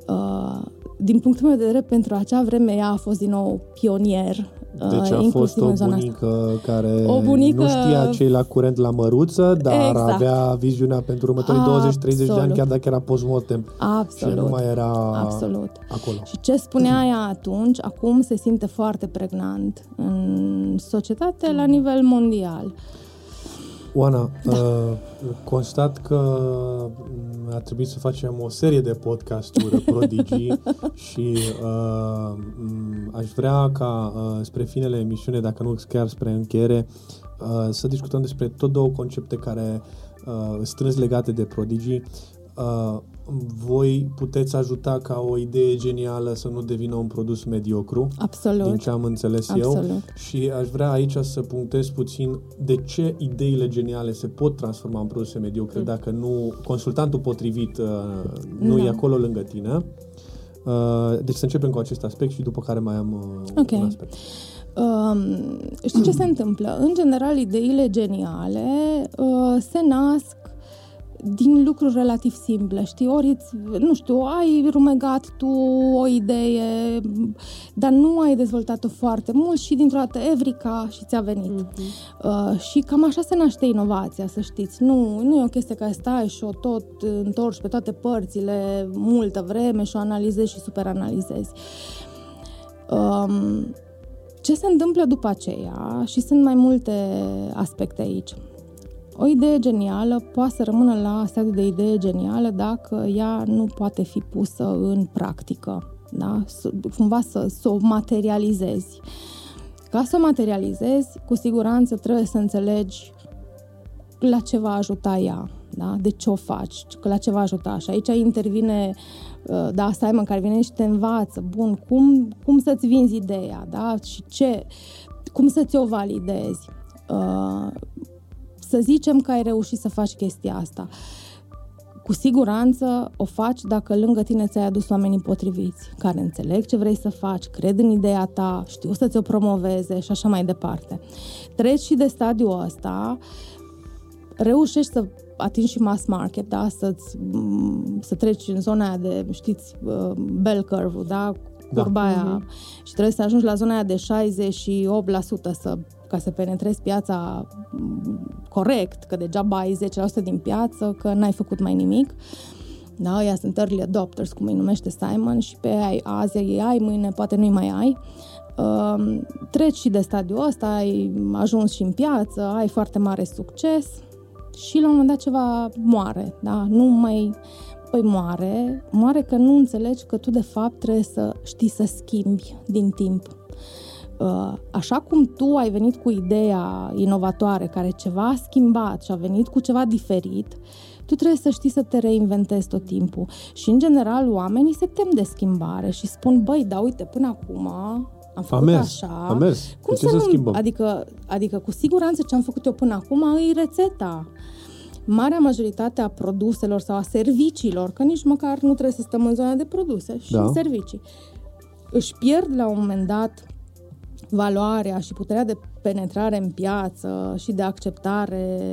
Uh, din punctul meu de vedere, pentru acea vreme ea a fost din nou pionier. Deci a fost o bunică care o bunică... nu știa ce-i la curent la măruță, dar exact. Avea viziunea pentru următorii douăzeci-treizeci de ani, chiar dacă era post-mortem. Absolut. Și nu mai era Absolut. Acolo. Și ce spunea ea atunci, acum se simte foarte pregnant în societate la nivel mondial. Oana, da. uh, constat că a trebuit să facem o serie de podcasturi Prodigy și uh, aș vrea ca uh, spre finele emisiunii, dacă nu chiar spre încheiere, uh, să discutăm despre tot două concepte care uh, strâns legate de Prodigy. Uh, voi puteți ajuta ca o idee genială să nu devină un produs mediocru. Absolut. Din ce am înțeles Absolut. Eu. Și aș vrea aici să punctez puțin de ce ideile geniale se pot transforma în produse mediocre mm. dacă nu consultantul potrivit uh, nu da. E acolo lângă tine. Uh, deci să începem cu acest aspect și după care mai am uh, okay. un aspect. Um, știi ce se întâmplă? În general, ideile geniale uh, se nasc din lucruri relativ simple, știi, ori, nu știu, ai rumegat tu o idee, dar nu ai dezvoltat-o foarte mult și dintr-o dată evrica și ți-a venit. Mm-hmm. Uh, și cam așa se naște inovația, să știți. Nu, nu e o chestie care stai și o tot întorci pe toate părțile multă vreme și o analizezi și superanalizezi. Um, ce se întâmplă după aceea? Și sunt mai multe aspecte aici. O idee genială poate să rămână la stadiul de idee genială dacă ea nu poate fi pusă în practică, da? Cumva să, să o materializezi. Ca să o materializezi, cu siguranță trebuie să înțelegi la ce va ajuta ea, da? De ce o faci, la ce va ajuta. Și aici intervine, da, Simon, care vine și te învață, bun, cum, cum să-ți vinzi ideea, da? Și ce, cum să-ți o validezi. Uh, Să zicem că ai reușit să faci chestia asta. Cu siguranță o faci dacă lângă tine ți-ai adus oamenii potriviți, care înțeleg ce vrei să faci, cred în ideea ta, știu să ți-o promoveze și așa mai departe. Treci și de stadiul ăsta, reușești să atingi și mass market, da? Să-ți, să treci în zona aia de, știți, bell curve-ul, da? Curba da. Aia. Mm-hmm. Și trebuie să ajungi la zona aia de șaizeci și opt la sută să... ca să penetrezi piața corect, că degeaba ai zece la sută din piață, că n-ai făcut mai nimic. Da, ea sunt early adopters, cum îi numește Simon, și pe aia azi ai, mâine poate nu-i mai ai. uh, treci și de stadiul ăsta, ai ajuns și în piață, ai foarte mare succes și la un moment dat ceva moare, da? Nu mai... Păi moare, moare că nu înțelegi că tu de fapt trebuie să știi să schimbi din timp. Așa cum tu ai venit cu ideea inovatoare care ceva a schimbat și a venit cu ceva diferit, tu trebuie să știi să te reinventezi tot timpul. Și în general oamenii se tem de schimbare și spun, băi, da uite, până acum am făcut am așa. Am mers. Cum să, să nu... schimbăm? Adică, adică cu siguranță ce am făcut eu până acum e rețeta. Marea majoritate a produselor sau a serviciilor, că nici măcar nu trebuie să stăm în zona de produse și da. În servicii, își pierd la un moment dat valoarea și puterea de penetrare în piață și de acceptare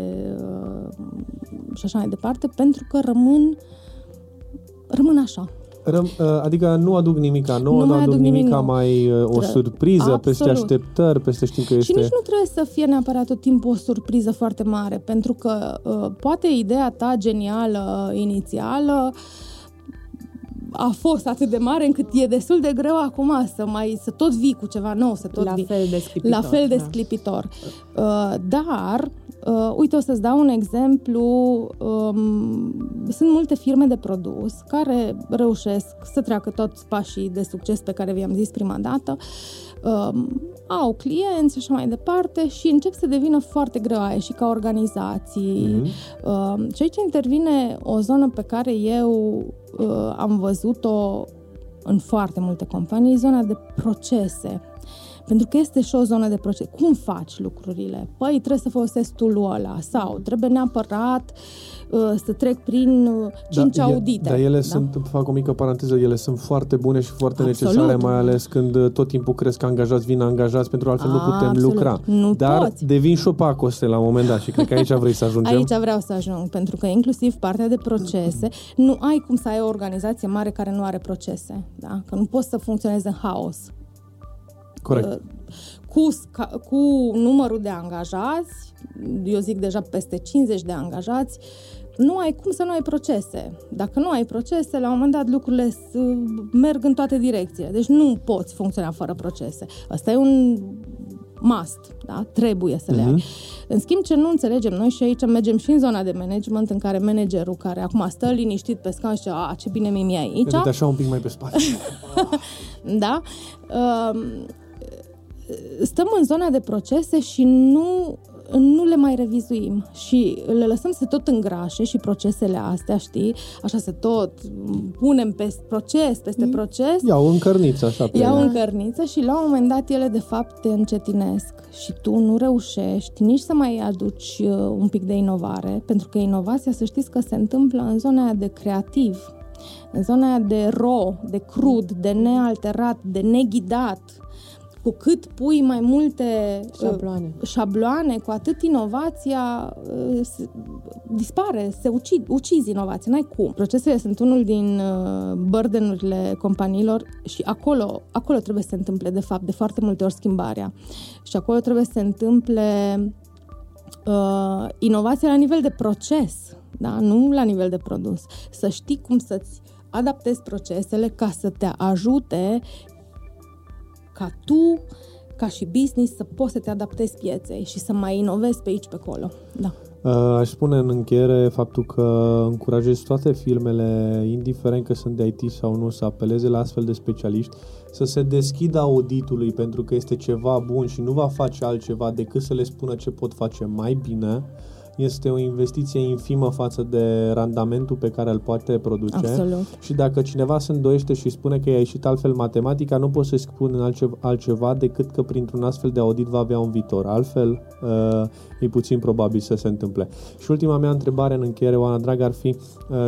și așa mai departe, pentru că rămân, rămân așa. Adică nu aduc nimica nouă, nu aduc nimica mai o surpriză, absolut. Peste așteptări, peste știm că este... Și nici nu trebuie să fie neapărat tot timpul o surpriză foarte mare, pentru că poate ideea ta genială inițială a fost atât de mare încât e destul de greu acum să mai să tot vii cu ceva nou, să tot la vii. Fel de sclipitor, la fel de da. Sclipitor. Dar Uh, uite, o să-ți dau un exemplu. Um, sunt multe firme de produs care reușesc să treacă toți pașii de succes pe care vi-am zis prima dată. Um, au clienți și așa mai departe și încep să devină foarte greoaie și ca organizații. Mm-hmm. Um, și aici intervine o zonă pe care eu uh, am văzut-o în foarte multe companii, zona de procese. Pentru că este și o zonă de proces. Cum faci lucrurile? Păi, trebuie să folosesc tool-ul ăla sau trebuie neapărat uh, să trec prin cinci da, audite. Dar ele da? sunt, fac o mică paranteză, ele sunt foarte bune și foarte absolut. Necesare, mai ales când tot timpul crezi că angajați, vin angajați, pentru altfel A, nu putem absolut. lucra. Nu dar poți. Devin șopacose la un moment dat și cred că aici vrei să ajungem. Aici vreau să ajung, pentru că inclusiv partea de procese, nu ai cum să ai o organizație mare care nu are procese. Da? Că nu poți să funcționezi în haos. Corect. Cu, cu numărul de angajați, eu zic deja peste cincizeci de angajați, nu ai cum să nu ai procese. Dacă nu ai procese, la un moment dat lucrurile merg în toate direcțiile. Deci nu poți funcționa fără procese. Asta e un must, da? Trebuie să le ai. Uh-huh. În schimb, ce nu înțelegem noi și aici mergem și în zona de management, în care managerul care acum stă liniștit pe scaun și zice, a, ce bine mi-e mie aici. Uite așa un pic mai pe spate. Da? Uh, stăm în zona de procese și nu, nu le mai revizuim și le lăsăm să tot îngrașe și procesele astea, știi? Așa se tot punem peste proces, peste proces. Iau în cărniță, așa. Iau în cărniță și la un moment dat ele de fapt te încetinesc și tu nu reușești nici să mai aduci un pic de inovare, pentru că inovația, să știți că se întâmplă în zona de creativ, în zona de raw, de crud, de nealterat, de neghidat. Cu cât pui mai multe șabloane, șabloane cu atât inovația se, dispare, se ucid, ucizi inovația, n-ai cum. Procesele sunt unul din burden-urile companiilor și acolo, acolo trebuie să se întâmple, de fapt, de foarte multe ori schimbarea. Și acolo trebuie să se întâmple uh, inovația la nivel de proces, da? Nu la nivel de produs. Să știi cum să-ți adaptezi procesele ca să te ajute ca tu, ca și business, să poți să te adaptezi pieței și să mai inovezi pe aici, pe acolo. Da. Aș spune în încheiere faptul că încurajez toate firmele, indiferent că sunt de I T sau nu, să apeleze la astfel de specialiști, să se deschidă auditului, pentru că este ceva bun și nu va face altceva decât să le spună ce pot face mai bine. Este o investiție infimă față de randamentul pe care îl poate produce. Absolut. Și dacă cineva se îndoiește și spune că i-a ieșit altfel matematica, nu pot să-i spun altceva decât că printr-un astfel de audit va avea un viitor. Altfel, e puțin probabil să se întâmple. Și ultima mea întrebare în încheiere, Oana, dragă, ar fi,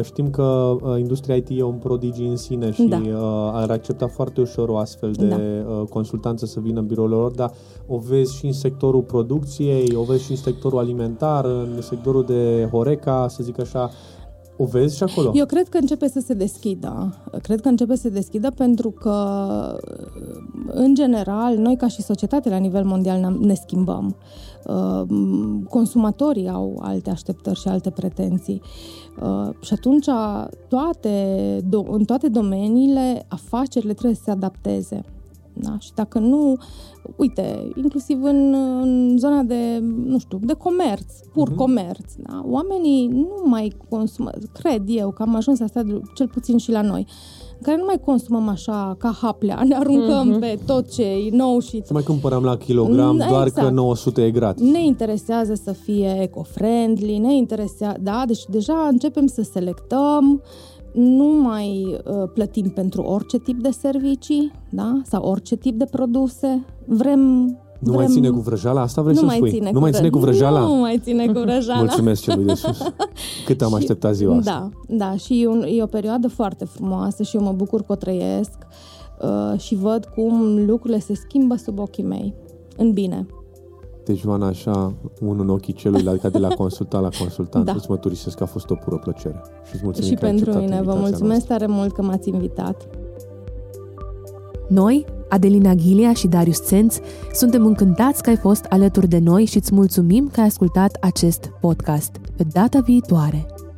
știm că industria I T e un prodigiu în sine și da. ar accepta foarte ușor o astfel de da. consultanță să vină în biroul lor, dar o vezi și în sectorul producției, o vezi și în sectorul alimentar, în sectorul de Horeca, să zic așa, o vezi și acolo? Eu cred că începe să se deschidă. Cred că începe să se deschidă pentru că, în general, noi ca și societate la nivel mondial ne schimbăm. Consumatorii au alte așteptări și alte pretenții. Și atunci, toate, în toate domeniile, afacerile trebuie să se adapteze. Da? Și dacă nu, uite, inclusiv în, în zona de, nu știu, de comerț, pur uh-huh. comerț, da? Oamenii nu mai consumă, cred eu că am ajuns asta, cel puțin și la noi, care nu mai consumăm așa ca haplea, ne aruncăm uh-huh. pe tot ce e nou și... Să mai cumpărăm la kilogram, exact. Doar că nouă sute e gratis. Ne interesează să fie eco-friendly, ne interesează, da, deci deja începem să selectăm, nu mai uh, plătim pentru orice tip de servicii, da, sau orice tip de produse, vrem... Nu vrem... mai ține cu vrăjala? Asta vrei să spui? Nu mai ține cu vrăjala? Nu mai ține cu vrăjala. Mulțumesc celui de sus. Cât am așteptat ziua asta. Da, da, și e, un, e o perioadă foarte frumoasă și eu mă bucur că o trăiesc uh, și văd cum lucrurile se schimbă sub ochii mei, în bine. Deci, Oana, așa, unul în ochii celuilalt, ca de la consultant la consultant, da. Îți măturisesc că a fost o pură plăcere. Și, și pentru mine, vă mulțumesc noastră. Tare mult că m-ați invitat. Noi, Adelina Ghilea și Darius Țenț, suntem încântați că ai fost alături de noi și îți mulțumim că ai ascultat acest podcast. Pe data viitoare!